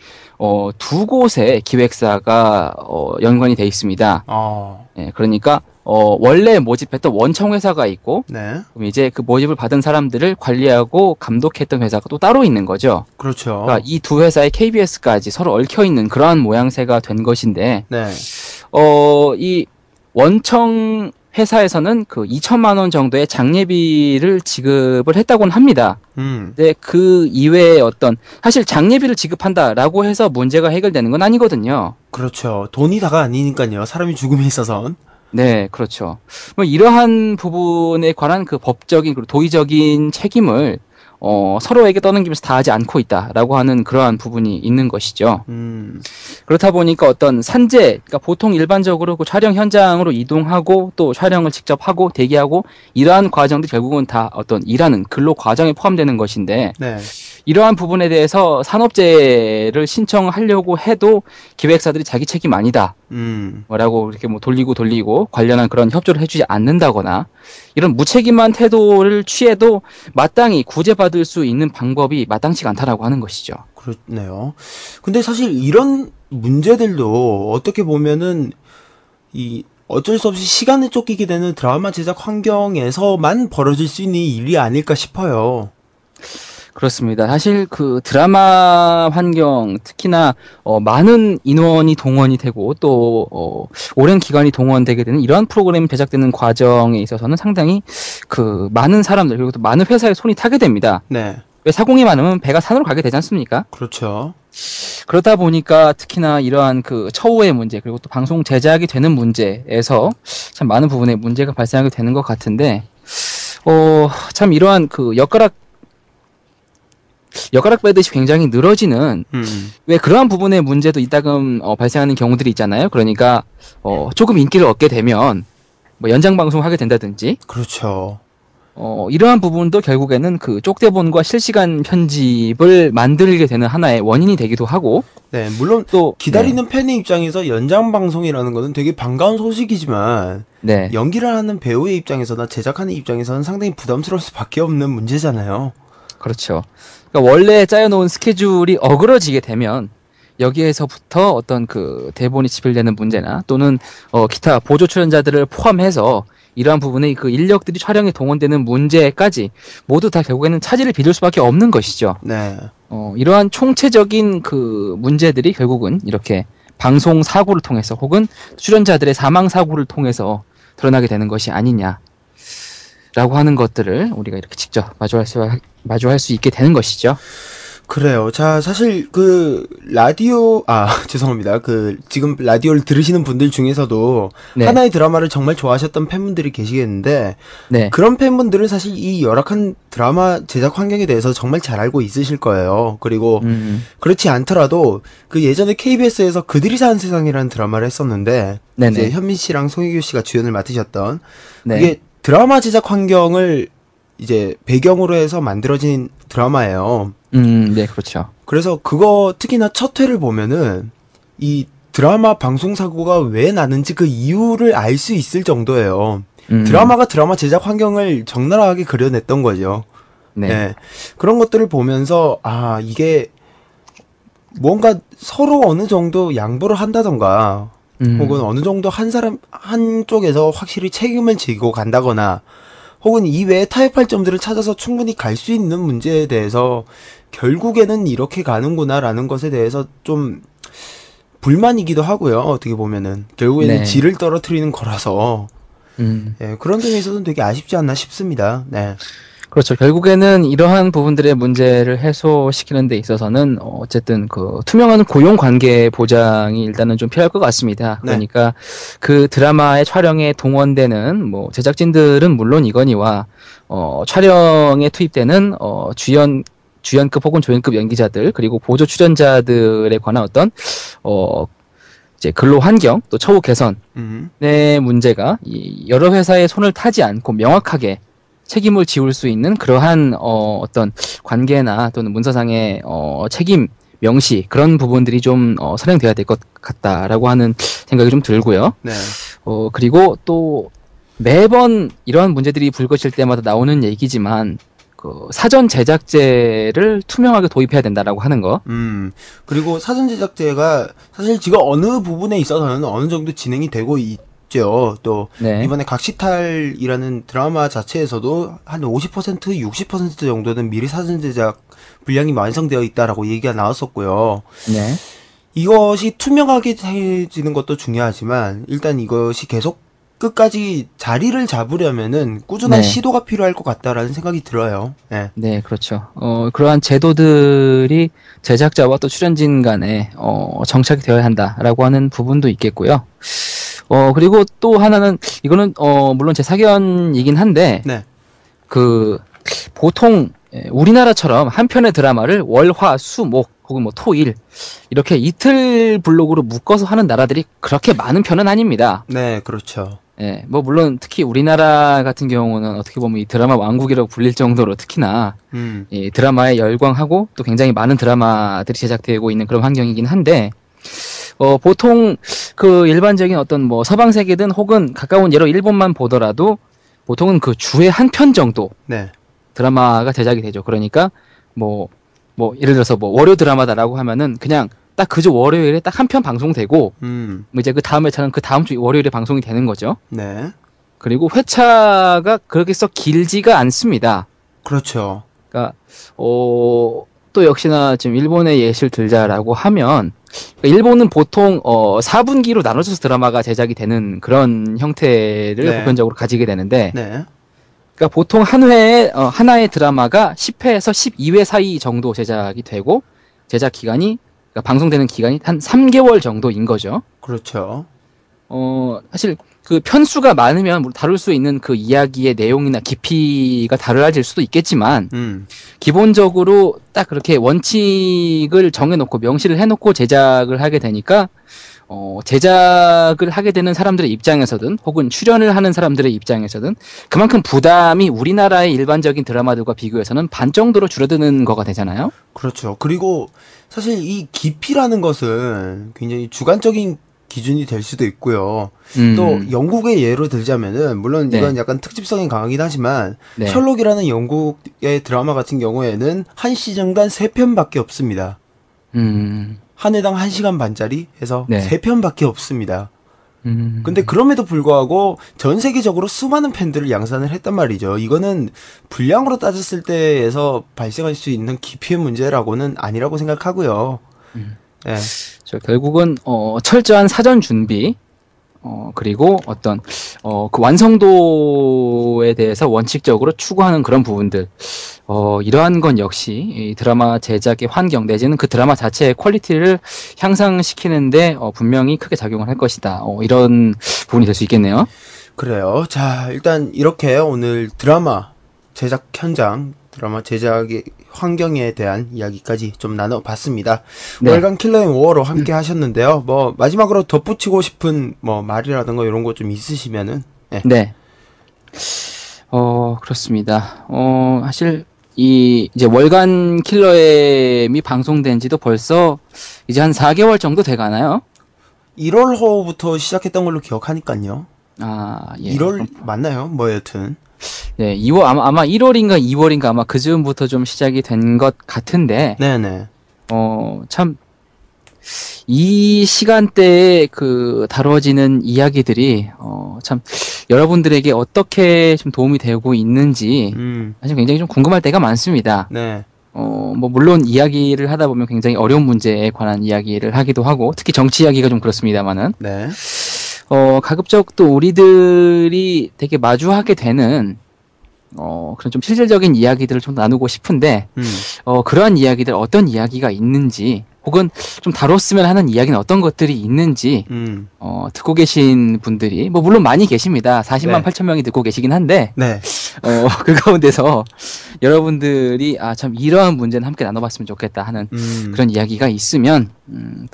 두 곳의 기획사가 연관이 돼 있습니다. 네, 그러니까 원래 모집했던 원청 회사가 있고 네. 그럼 이제 그 모집을 받은 사람들을 관리하고 감독했던 회사가 또 따로 있는 거죠. 그렇죠. 그러니까 이 두 회사의 KBS까지 서로 얽혀 있는 그러한 모양새가 된 것인데 네. 이 원청 회사에서는 그 2천만 원 정도의 장례비를 지급을 했다고는 합니다. 근데 그 이외의 어떤 사실 장례비를 지급한다라고 해서 문제가 해결되는 건 아니거든요. 그렇죠. 돈이 다가 아니니까요. 사람이 죽음에 있어서는. 네, 그렇죠. 뭐 이러한 부분에 관한 그 법적인 그리고 도의적인 책임을 서로에게 떠넘기면서 다하지 않고 있다라고 하는 그러한 부분이 있는 것이죠. 그렇다 보니까 어떤 산재, 그러니까 보통 일반적으로 그 촬영 현장으로 이동하고 또 촬영을 직접 하고 대기하고 이러한 과정들이 결국은 다 어떤 일하는 근로 과정에 포함되는 것인데 네. 이러한 부분에 대해서 산업재해를 신청하려고 해도 기획사들이 자기 책임 아니다. 라고 이렇게 뭐 돌리고 관련한 그런 협조를 해주지 않는다거나 이런 무책임한 태도를 취해도 마땅히 구제받을 수 있는 방법이 마땅치가 않다라고 하는 것이죠. 그렇네요. 근데 사실 이런 문제들도 어떻게 보면은 이 어쩔 수 없이 시간에 쫓기게 되는 드라마 제작 환경에서만 벌어질 수 있는 일이 아닐까 싶어요. 그렇습니다. 사실 그 드라마 환경 특히나 많은 인원이 동원이 되고 또 오랜 기간이 동원되게 되는 이러한 프로그램이 제작되는 과정에 있어서는 상당히 그 많은 사람들 그리고 또 많은 회사에 손이 타게 됩니다. 네. 왜 사공이 많으면 배가 산으로 가게 되지 않습니까? 그렇죠. 그러다 보니까 특히나 이러한 그 처우의 문제 그리고 또 방송 제작이 되는 문제에서 참 많은 부분에 문제가 발생하게 되는 것 같은데 참 이러한 그 엿가락 빼듯이 굉장히 늘어지는 왜 그러한 부분의 문제도 이따금 발생하는 경우들이 있잖아요. 그러니까 조금 인기를 얻게 되면 뭐 연장 방송을 하게 된다든지 그렇죠. 이러한 부분도 결국에는 그 쪽대본과 실시간 편집을 만들게 되는 하나의 원인이 되기도 하고 네, 물론 또 기다리는 네. 팬의 입장에서 연장 방송이라는 것은 되게 반가운 소식이지만 네. 연기를 하는 배우의 입장에서나 제작하는 입장에서는 상당히 부담스러울 수밖에 없는 문제잖아요. 그렇죠. 그러니까 원래 짜여놓은 스케줄이 어그러지게 되면 여기에서부터 어떤 그 대본이 지필되는 문제나 또는 기타 보조 출연자들을 포함해서 이러한 부분의 그 인력들이 촬영에 동원되는 문제까지 모두 다 결국에는 차질을 빚을 수밖에 없는 것이죠. 네. 이러한 총체적인 그 문제들이 결국은 이렇게 방송 사고를 통해서 혹은 출연자들의 사망 사고를 통해서 드러나게 되는 것이 아니냐. 라고 하는 것들을 우리가 이렇게 직접 마주할 수 있게 되는 것이죠. 그래요. 자, 사실 그 죄송합니다. 그 지금 라디오를 들으시는 분들 중에서도 네. 하나의 드라마를 정말 좋아하셨던 팬분들이 계시겠는데 네. 그런 팬분들은 사실 이 열악한 드라마 제작 환경에 대해서 정말 잘 알고 있으실 거예요. 그리고 그렇지 않더라도 그 예전에 KBS에서 그들이 사는 세상이라는 드라마를 했었는데 네네. 이제 현민 씨랑 송혜교 씨가 주연을 맡으셨던 네. 이게 드라마 제작 환경을 이제 배경으로 해서 만들어진 드라마예요. 네, 그렇죠. 그래서 그거 특히나 첫 회를 보면은 이 드라마 방송 사고가 왜 나는지 그 이유를 알 수 있을 정도예요. 드라마가 드라마 제작 환경을 적나라하게 그려냈던 거죠. 네. 네. 그런 것들을 보면서 아, 이게 뭔가 서로 어느 정도 양보를 한다던가 혹은 어느 정도 한 사람, 한쪽에서 확실히 책임을 지고 간다거나, 혹은 이외에 타협할 점들을 찾아서 충분히 갈 수 있는 문제에 대해서, 결국에는 이렇게 가는구나라는 것에 대해서 좀, 불만이기도 하고요, 어떻게 보면은. 결국에는 네. 질을 떨어뜨리는 거라서, 예, 그런 점에 있어서는 되게 아쉽지 않나 싶습니다. 네. 그렇죠. 결국에는 이러한 부분들의 문제를 해소시키는 데 있어서는 어쨌든 그 투명한 고용 관계 보장이 일단은 좀 필요할 것 같습니다. 네. 그러니까 그 드라마의 촬영에 동원되는 뭐 제작진들은 물론이거니와 촬영에 투입되는 주연 주연급 혹은 조연급 연기자들 그리고 보조 출연자들에 관한 어떤 이제 근로 환경 또 처우 개선의 문제가 이 여러 회사의 손을 타지 않고 명확하게 책임을 지울 수 있는 그러한 어떤 관계나 또는 문서상의 책임 명시 그런 부분들이 좀 선행돼야 될 것 같다라고 하는 생각이 좀 들고요. 네. 그리고 또 매번 이러한 문제들이 불거질 때마다 나오는 얘기지만 그 사전 제작제를 투명하게 도입해야 된다라고 하는 거. 그리고 사전 제작제가 사실 지금 어느 부분에 있어서는 어느 정도 진행이 되고 있죠. 또 네. 이번에 각시탈이라는 드라마 자체에서도 한 50% 60% 정도는 미리 사전 제작 분량이 완성되어 있다라고 얘기가 나왔었고요. 네. 이것이 투명하게 해지는 것도 중요하지만 일단 이것이 계속 끝까지 자리를 잡으려면은 꾸준한 네. 시도가 필요할 것 같다라는 생각이 들어요. 네. 네, 그렇죠. 그러한 제도들이 제작자와 또 출연진 간에 정착이 되어야 한다라고 하는 부분도 있겠고요. 그리고 또 하나는 이거는 물론 제 사견이긴 한데 네. 그 보통 우리나라처럼 한 편의 드라마를 월, 화, 수, 목 혹은 뭐 토일 이렇게 이틀 블록으로 묶어서 하는 나라들이 그렇게 많은 편은 아닙니다. 네, 그렇죠. 예, 뭐 물론 특히 우리나라 같은 경우는 어떻게 보면 이 드라마 왕국이라고 불릴 정도로 특히나 이 드라마에 열광하고 또 굉장히 많은 드라마들이 제작되고 있는 그런 환경이긴 한데 보통 그 일반적인 어떤 뭐 서방 세계든 혹은 가까운 예로 일본만 보더라도 보통은 그 주에 한 편 정도. 네. 드라마가 제작이 되죠. 그러니까 뭐 예를 들어서 뭐 월요 드라마다라고 하면은 그냥 딱 그저 월요일에 딱 한 편 방송되고 이제 그 다음 회차는 그 다음 주 월요일에 방송이 되는 거죠. 네. 그리고 회차가 그렇게 썩 길지가 않습니다. 그렇죠. 그러니까 또 역시나 지금 일본의 예시를 들자라고 하면 그러니까 일본은 보통 4분기로 나눠져서 드라마가 제작이 되는 그런 형태를 네. 보편적으로 가지게 되는데. 네. 그러니까 보통 한 회에 하나의 드라마가 10회에서 12회 사이 정도 제작이 되고 제작 기간이 그러니까 방송되는 기간이 한 3개월 정도인 거죠. 그렇죠. 사실 그 편수가 많으면 다룰 수 있는 그 이야기의 내용이나 깊이가 달라질 수도 있겠지만 기본적으로 딱 그렇게 원칙을 정해놓고 명시를 해놓고 제작을 하게 되니까 제작을 하게 되는 사람들의 입장에서든 혹은 출연을 하는 사람들의 입장에서든 그만큼 부담이 우리나라의 일반적인 드라마들과 비교해서는 반 정도로 줄어드는 거가 되잖아요. 그렇죠. 그리고 사실 이 깊이라는 것은 굉장히 주관적인 기준이 될 수도 있고요. 또 영국의 예로 들자면은 물론 이건 네. 약간 특집성이 강하긴 하지만 네. 셜록이라는 영국의 드라마 같은 경우에는 한 시즌간 3편밖에 없습니다. 한 회당 1시간 반짜리 해서 네. 3편밖에 없습니다. 근데 그럼에도 불구하고 전 세계적으로 수많은 팬들을 양산을 했단 말이죠. 이거는 분량으로 따졌을 때에서 발생할 수 있는 깊이의 문제라고는 아니라고 생각하고요. 네. 결국은 철저한 사전 준비 그리고 어떤 그 완성도에 대해서 원칙적으로 추구하는 그런 부분들 이러한 건 역시 이 드라마 제작의 환경 내지는 그 드라마 자체의 퀄리티를 향상시키는데 분명히 크게 작용을 할 것이다 이런 부분이 될 수 있겠네요. 그래요. 자, 일단 이렇게 오늘 드라마 제작 현장 드라마 제작의 환경에 대한 이야기까지 좀 나눠봤습니다. 네. 월간 킬러의 5월호 함께 하셨는데요. 뭐 마지막으로 덧붙이고 싶은 뭐 말이라든가 이런 거 좀 있으시면은. 네. 네. 그렇습니다. 사실 이제 월간 킬러의 미 방송된지도 벌써 이제 한 4개월 정도 돼가나요? 1월호부터 시작했던 걸로 기억하니까요. 아, 예. 1월 맞나요? 뭐 여튼. 네, 2월 아마 1월인가 2월인가 아마 그 즈음부터 좀 시작이 된 것 같은데. 네네. 참 이 시간대에 그 다뤄지는 이야기들이 참 여러분들에게 어떻게 좀 도움이 되고 있는지 사실 굉장히 좀 궁금할 때가 많습니다. 네. 뭐 물론 이야기를 하다 보면 굉장히 어려운 문제에 관한 이야기를 하기도 하고 특히 정치 이야기가 좀 그렇습니다만은. 네. 가급적 또 우리들이 되게 마주하게 되는, 그런 좀 실질적인 이야기들을 좀 나누고 싶은데, 그러한 이야기들 어떤 이야기가 있는지, 혹은 좀 다뤘으면 하는 이야기는 어떤 것들이 있는지 듣고 계신 분들이 뭐 물론 많이 계십니다. 40만 8천 명이 듣고 계시긴 한데 그 가운데서 여러분들이 아, 참 이러한 문제는 함께 나눠봤으면 좋겠다 하는 그런 이야기가 있으면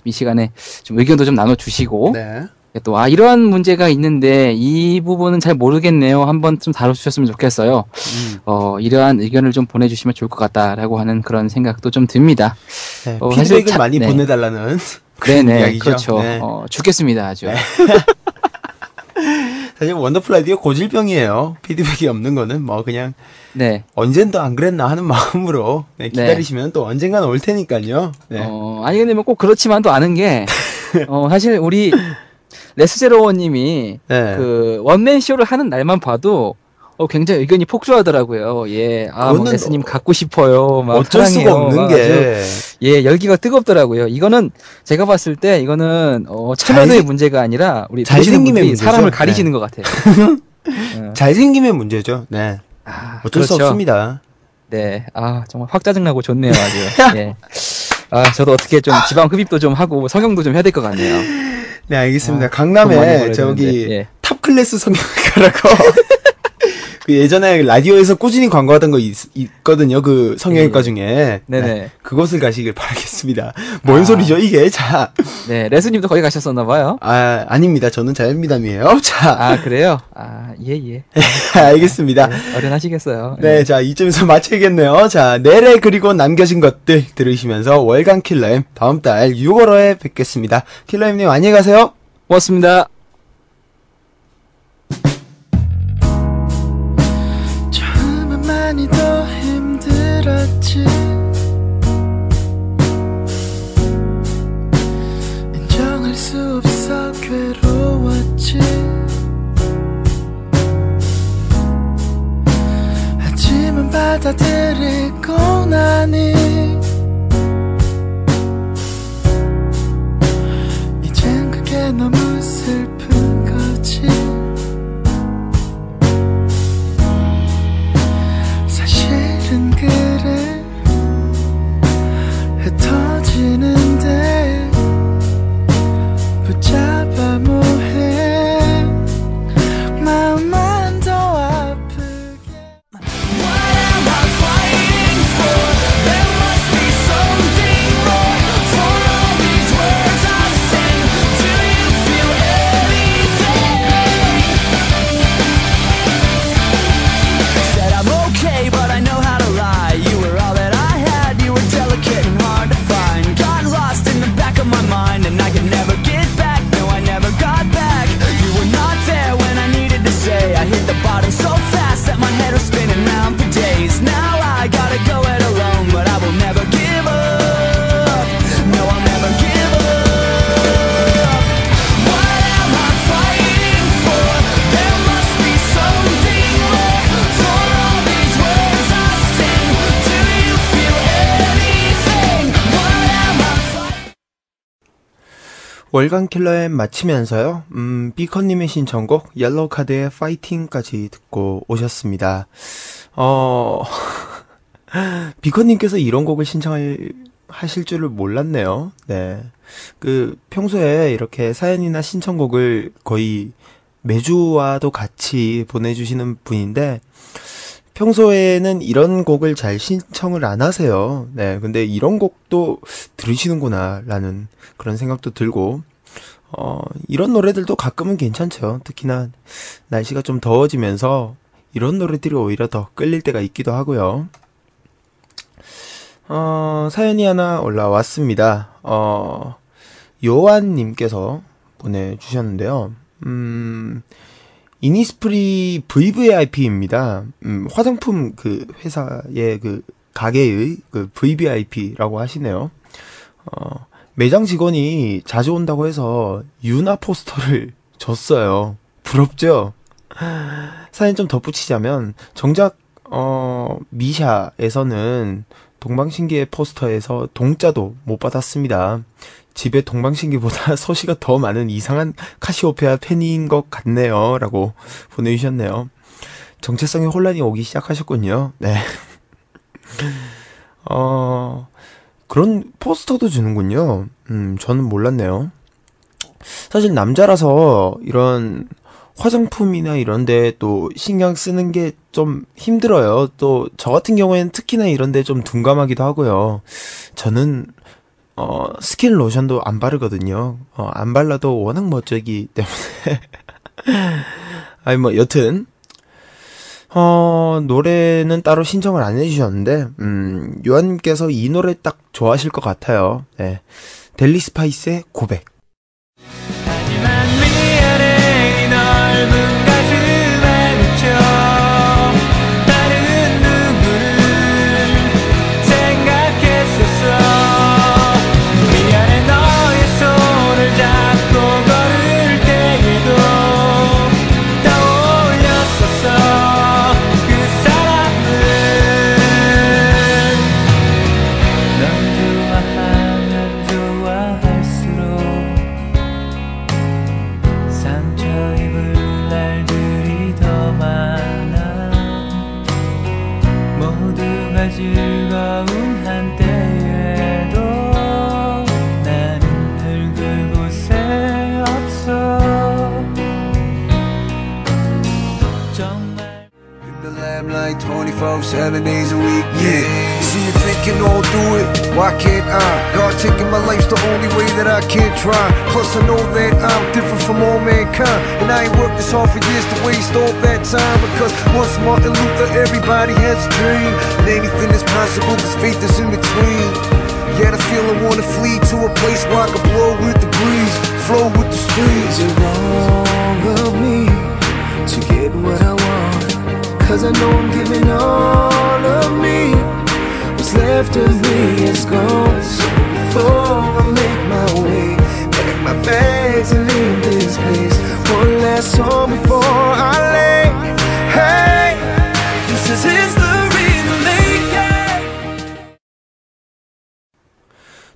이 시간에 좀 의견도 좀 나눠주시고 또 아, 이러한 문제가 있는데 이 부분은 잘 모르겠네요. 한번 좀 다뤄주셨으면 좋겠어요. 이러한 의견을 좀 보내주시면 좋을 것 같다라고 하는 그런 생각도 좀 듭니다. 네, 피드백을 많이 보내달라는 그런 이야기죠. 그렇죠. 네. 죽겠습니다. 아주. 네. 사실 원더풀 라디오 고질병이에요. 피드백이 없는 거는 뭐 그냥 언젠 더 안 그랬나 하는 마음으로 기다리시면 또 언젠가는 올 테니까요. 네. 아니 근데 뭐 꼭 그렇지만 또 아는 게 사실 우리 레스제로원님이 그 원맨 쇼를 하는 날만 봐도 굉장히 의견이 폭주하더라고요. 예, 아, 뭐 레스님 갖고 싶어요. 막 어쩔 사랑해요. 수가 없는 게 예, 열기가 뜨겁더라고요. 이거는 제가 봤을 때 이거는 체면의 문제가 아니라 우리 잘생김의 사람을 가리시는 것 같아요. 잘생김의 문제죠. 네, 아, 어쩔 수 없습니다. 네, 아 정말 확 짜증나고 좋네요. 아주. 예. 아 저도 어떻게 좀 지방 흡입도 좀 하고 성형도 좀 해야 될 것 같네요. 네, 알겠습니다. 아, 강남에 저기 탑 클래스 성형외과라고 그 예전에 라디오에서 꾸준히 광고하던 거 있거든요. 그 성형외과 중에 네, 그것을 가시길 바라겠습니다. 뭔 소리죠 이게? 자, 네, 레스님도 거기 가셨었나 봐요. 아, 아닙니다. 저는 자연미담이에요. 자, 아 그래요? 아, 예. 알겠습니다. 네, 어련하시겠어요. 네, 자 이쯤에서 마치겠네요. 자, 내래 그리고 남겨진 것들 들으시면서 월간 킬러엠 다음 달 6월호에 뵙겠습니다. 킬러엠님 안녕히 가세요. 고맙습니다. 많이 더 힘들었지. 인정할 수 없어 괴로웠지. 하지만 받아들이고 나니 이젠 그게 너무 슬픈 거지. 그래 흩어지는데 붙잡아 뭐해 마음만 더 아프게. 월간킬러에 마치면서요. 비커님의 신청곡 옐로우카드의 파이팅까지 듣고 오셨습니다. 비커님께서 이런 곡을 신청하실 줄을 몰랐네요. 네, 그 평소에 이렇게 사연이나 신청곡을 거의 매주와도 같이 보내주시는 분인데 평소에는 이런 곡을 잘 신청을 안 하세요. 네, 근데 이런 곡도 들으시는구나 라는 그런 생각도 들고 이런 노래들도 가끔은 괜찮죠. 특히나 날씨가 좀 더워지면서 이런 노래들이 오히려 더 끌릴 때가 있기도 하고요. 사연이 하나 올라왔습니다. 요한님께서 보내주셨는데요. 이니스프리 VVIP입니다. 화장품 그 회사의 그 가게의 그 VVIP라고 하시네요. 매장 직원이 자주 온다고 해서 유나 포스터를 줬어요. 부럽죠? 사연 좀 덧붙이자면 정작 미샤에서는 동방신기의 포스터에서 동자도 못 받았습니다. 집에 동방신기보다 소시가 더 많은 이상한 카시오페아 팬인 것 같네요. 라고 보내주셨네요. 정체성에 혼란이 오기 시작하셨군요. 네. 그런 포스터도 주는군요. 저는 몰랐네요. 사실 남자라서 이런 화장품이나 이런데 또 신경 쓰는 게 좀 힘들어요. 또 저 같은 경우에는 특히나 이런데 좀 둔감하기도 하고요. 저는 스킨 로션도 안 바르거든요. 안 발라도 워낙 멋지기 때문에. 아니 뭐 여튼 노래는 따로 신청을 안 해주셨는데 요한님께서 이 노래 딱 좋아하실 것 같아요. 네. 델리 스파이스의 고백.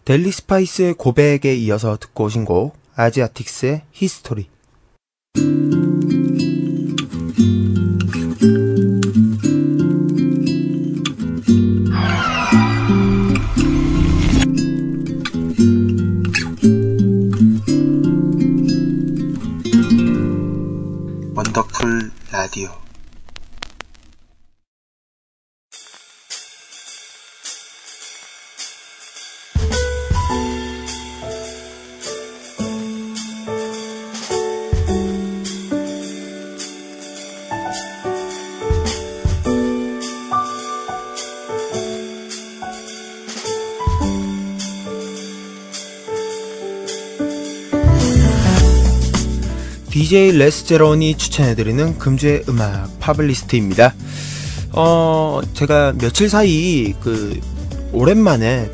델리 스파이스의 고백에 이어서 듣고 오신 곡 아지아틱스의 히스토리. 원더풀 라디오. DJ 레스제론이 추천해드리는 금주의 음악 팝리스트입니다. 제가 며칠 사이 되게 오랜만에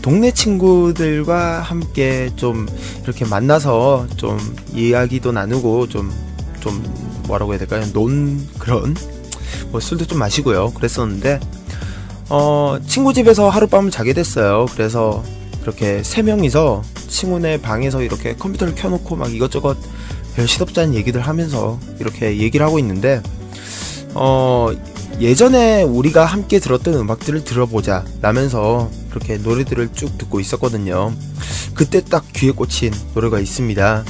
동네 친구들과 함께 좀 이렇게 만나서 좀 이야기도 나누고 좀 뭐라고 해야 될까요? 그런 뭐 술도 좀 마시고요. 그랬었는데 친구 집에서 하룻밤을 자게 됐어요. 그래서 이렇게 세 명이서 친구네 방에서 이렇게 컴퓨터를 켜놓고 막 이것저것 시덥잖은 얘기들 하면서 이렇게 얘기를 하고 있는데 예전에 우리가 함께 들었던 음악들을 들어보자 라면서 그렇게 노래들을 쭉 듣고 있었거든요. 그때 딱 귀에 꽂힌 노래가 있습니다.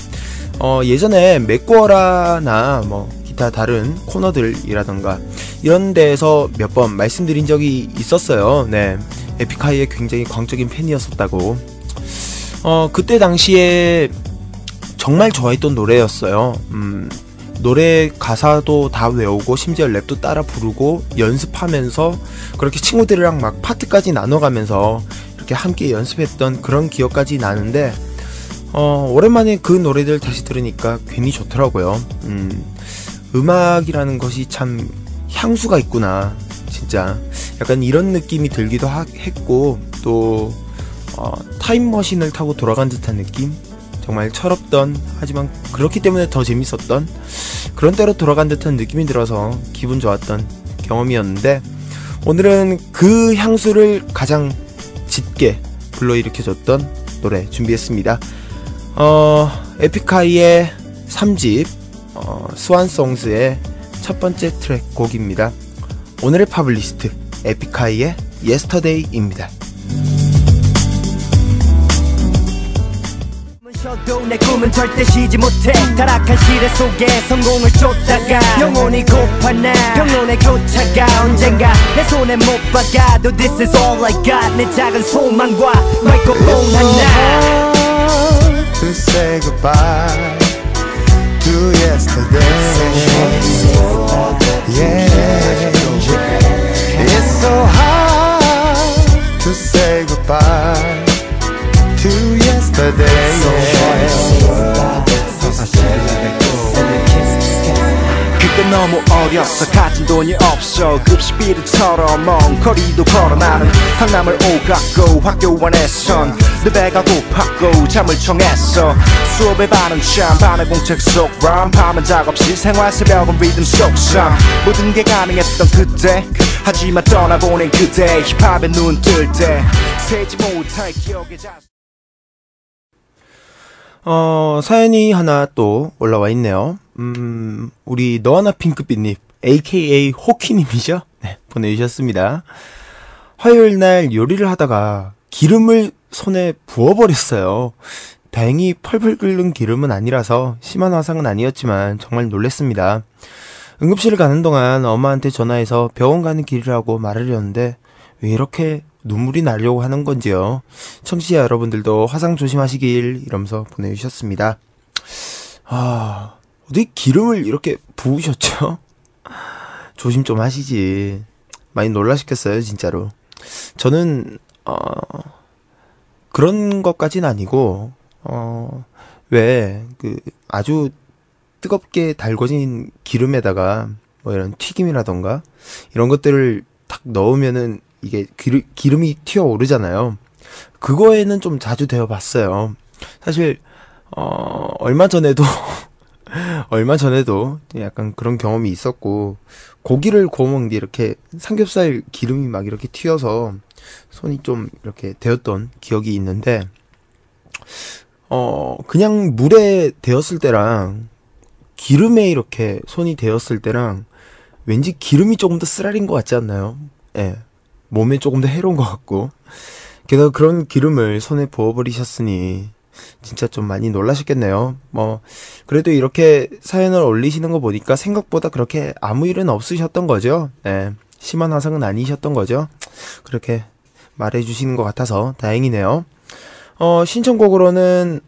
예전에 맥꼬어라나 뭐 기타 다른 코너들이라던가 이런 데에서 몇 번 말씀드린 적이 있었어요. 네, 에픽하이의 굉장히 광적인 팬이었었다고. 그때 당시에 정말 좋아했던 노래였어요. 노래 가사도 다 외우고 심지어 랩도 따라 부르고 연습하면서 그렇게 친구들이랑 막 파트까지 나눠가면서 이렇게 함께 연습했던 그런 기억까지 나는데 오랜만에 그 노래들 다시 들으니까 괜히 좋더라고요. 음악이라는 것이 참 향수가 있구나. 진짜 약간 이런 느낌이 들기도 했고 또 타임머신을 타고 돌아간 듯한 느낌? 정말 철없던 하지만 그렇기 때문에 더 재밌었던 그런 때로 돌아간 듯한 느낌이 들어서 기분 좋았던 경험이었는데 오늘은 그 향수를 가장 짙게 불러일으켜줬던 노래 준비했습니다. 에픽하이의 3집 스완송스의 첫 번째 트랙 곡입니다. 오늘의 팝리스트 에픽하이의 예스터데이입니다. Do 내 꿈은 절대 쉬지 못해 타락한 시대 속에 성공을 쫓다가 영혼이 고파나 평론의 교차가 언젠가 내 손에 못 박아도 This is all I got 내 작은 소망과 마이크로폰 하나 It's so hard to say goodbye to yesterday Yeah It's so hard to say goodbye to yesterday 그때 너무 어렸어 가진 돈이 없어 급식비리처럼 먼 거리도 걸어 나는 강남을 오갔고 학교 안에선 내 배가 고팠고 잠을 청했어 수업의 반은 참 반은 공책 속 럼 밤은 작업실 생활 새벽은 리듬 속상 모든 게 가능했던 그때 하지만 떠나보낸 그대 힙합에 눈 뜰 때 세지 못할 기억에 사연이 하나 또 올라와 있네요. 우리 너하나 핑크빛님, aka 호키님이죠? 네, 보내주셨습니다. 화요일 날 요리를 하다가 기름을 손에 부어버렸어요. 다행히 펄펄 끓는 기름은 아니라서 심한 화상은 아니었지만 정말 놀랬습니다. 응급실을 가는 동안 엄마한테 전화해서 병원 가는 길이라고 말하려는데 왜 이렇게 눈물이 나려고 하는 건지요. 청취자 여러분들도 화상 조심하시길 이러면서 보내주셨습니다. 아, 어디 기름을 이렇게 부으셨죠? 조심 좀 하시지. 많이 놀라셨겠어요, 진짜로. 저는 그런 것까진 아니고 왜 그 아주 뜨겁게 달궈진 기름에다가 뭐 이런 튀김이라던가 이런 것들을 탁 넣으면은 이게 기름이 튀어오르잖아요. 그거에는 좀 자주 되어봤어요. 사실 얼마 전에도 약간 그런 경험이 있었고 고기를 구워 먹는데 이렇게 삼겹살 기름이 막 이렇게 튀어서 손이 좀 이렇게 데였던 기억이 있는데 그냥 물에 데였을 때랑 기름에 이렇게 손이 데였을 때랑 왠지 기름이 조금 더 쓰라린 것 같지 않나요? 예. 몸에 조금 더 해로운 것 같고 게다가 그런 기름을 손에 부어버리셨으니 진짜 좀 많이 놀라셨겠네요. 뭐 그래도 이렇게 사연을 올리시는 거 보니까 생각보다 그렇게 아무 일은 없으셨던 거죠. 예, 심한 화상은 아니셨던 거죠. 그렇게 말해주시는 것 같아서 다행이네요. 신청곡으로는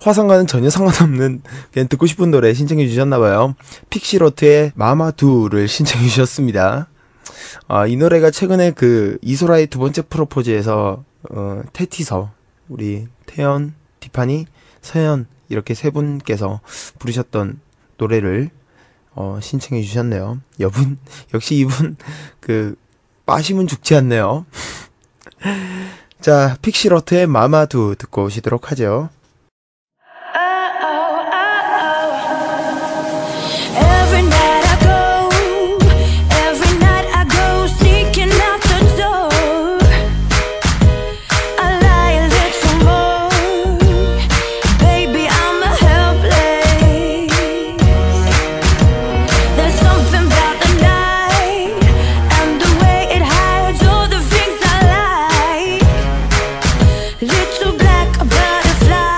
화상과는 전혀 상관없는 그냥 듣고 싶은 노래 신청해 주셨나봐요. 픽시로트의 마마 도를 신청해 주셨습니다. 이 노래가 최근에 그 이소라의 두 번째 프로포즈에서 테티서 우리 태연, 티파니, 서연 이렇게 세 분께서 부르셨던 노래를 신청해 주셨네요. 여분 역시 이분 그 빠심은 죽지 않네요. 자, 픽시러트의 마마두 듣고 오시도록 하죠. Little black butterfly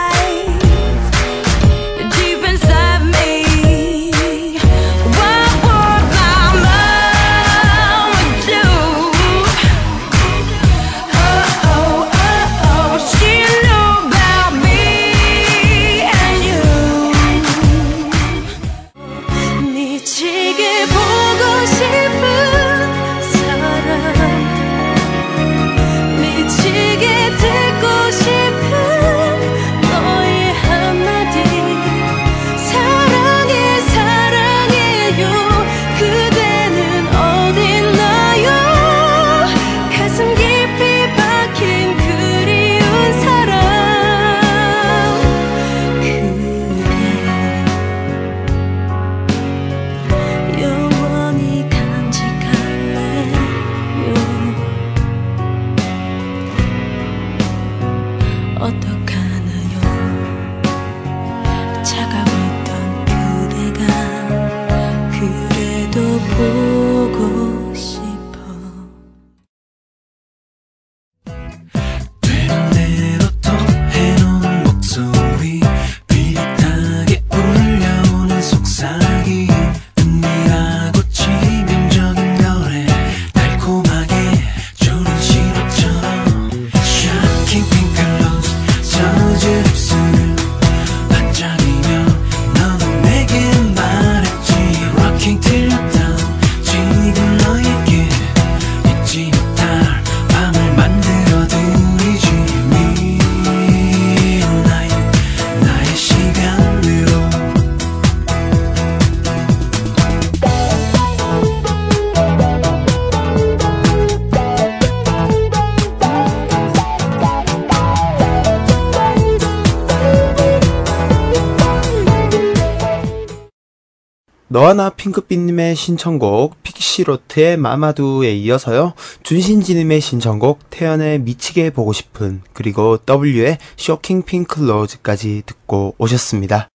너하나 핑크빛님의 신청곡 픽시로트의 마마두에 이어서요, 준신지님의 신청곡 태연의 미치게 보고 싶은, 그리고 W의 쇼킹 핑크 로즈까지 듣고 오셨습니다.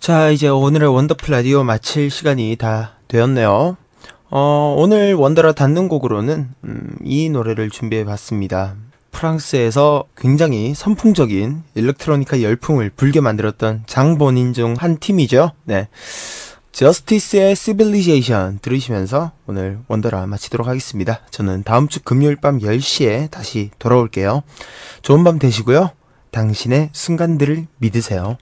자, 이제 오늘의 원더풀 라디오 마칠 시간이 다 되었네요. 오늘 원더라 단능곡으로는 이 노래를 준비해봤습니다. 프랑스에서 굉장히 선풍적인 일렉트로니카 열풍을 불게 만들었던 장본인 중 한 팀이죠. 네, 저스티스의 Civilization 들으시면서 오늘 원더라 마치도록 하겠습니다. 저는 다음주 금요일 밤 10시에 다시 돌아올게요. 좋은 밤 되시고요. 당신의 순간들을 믿으세요.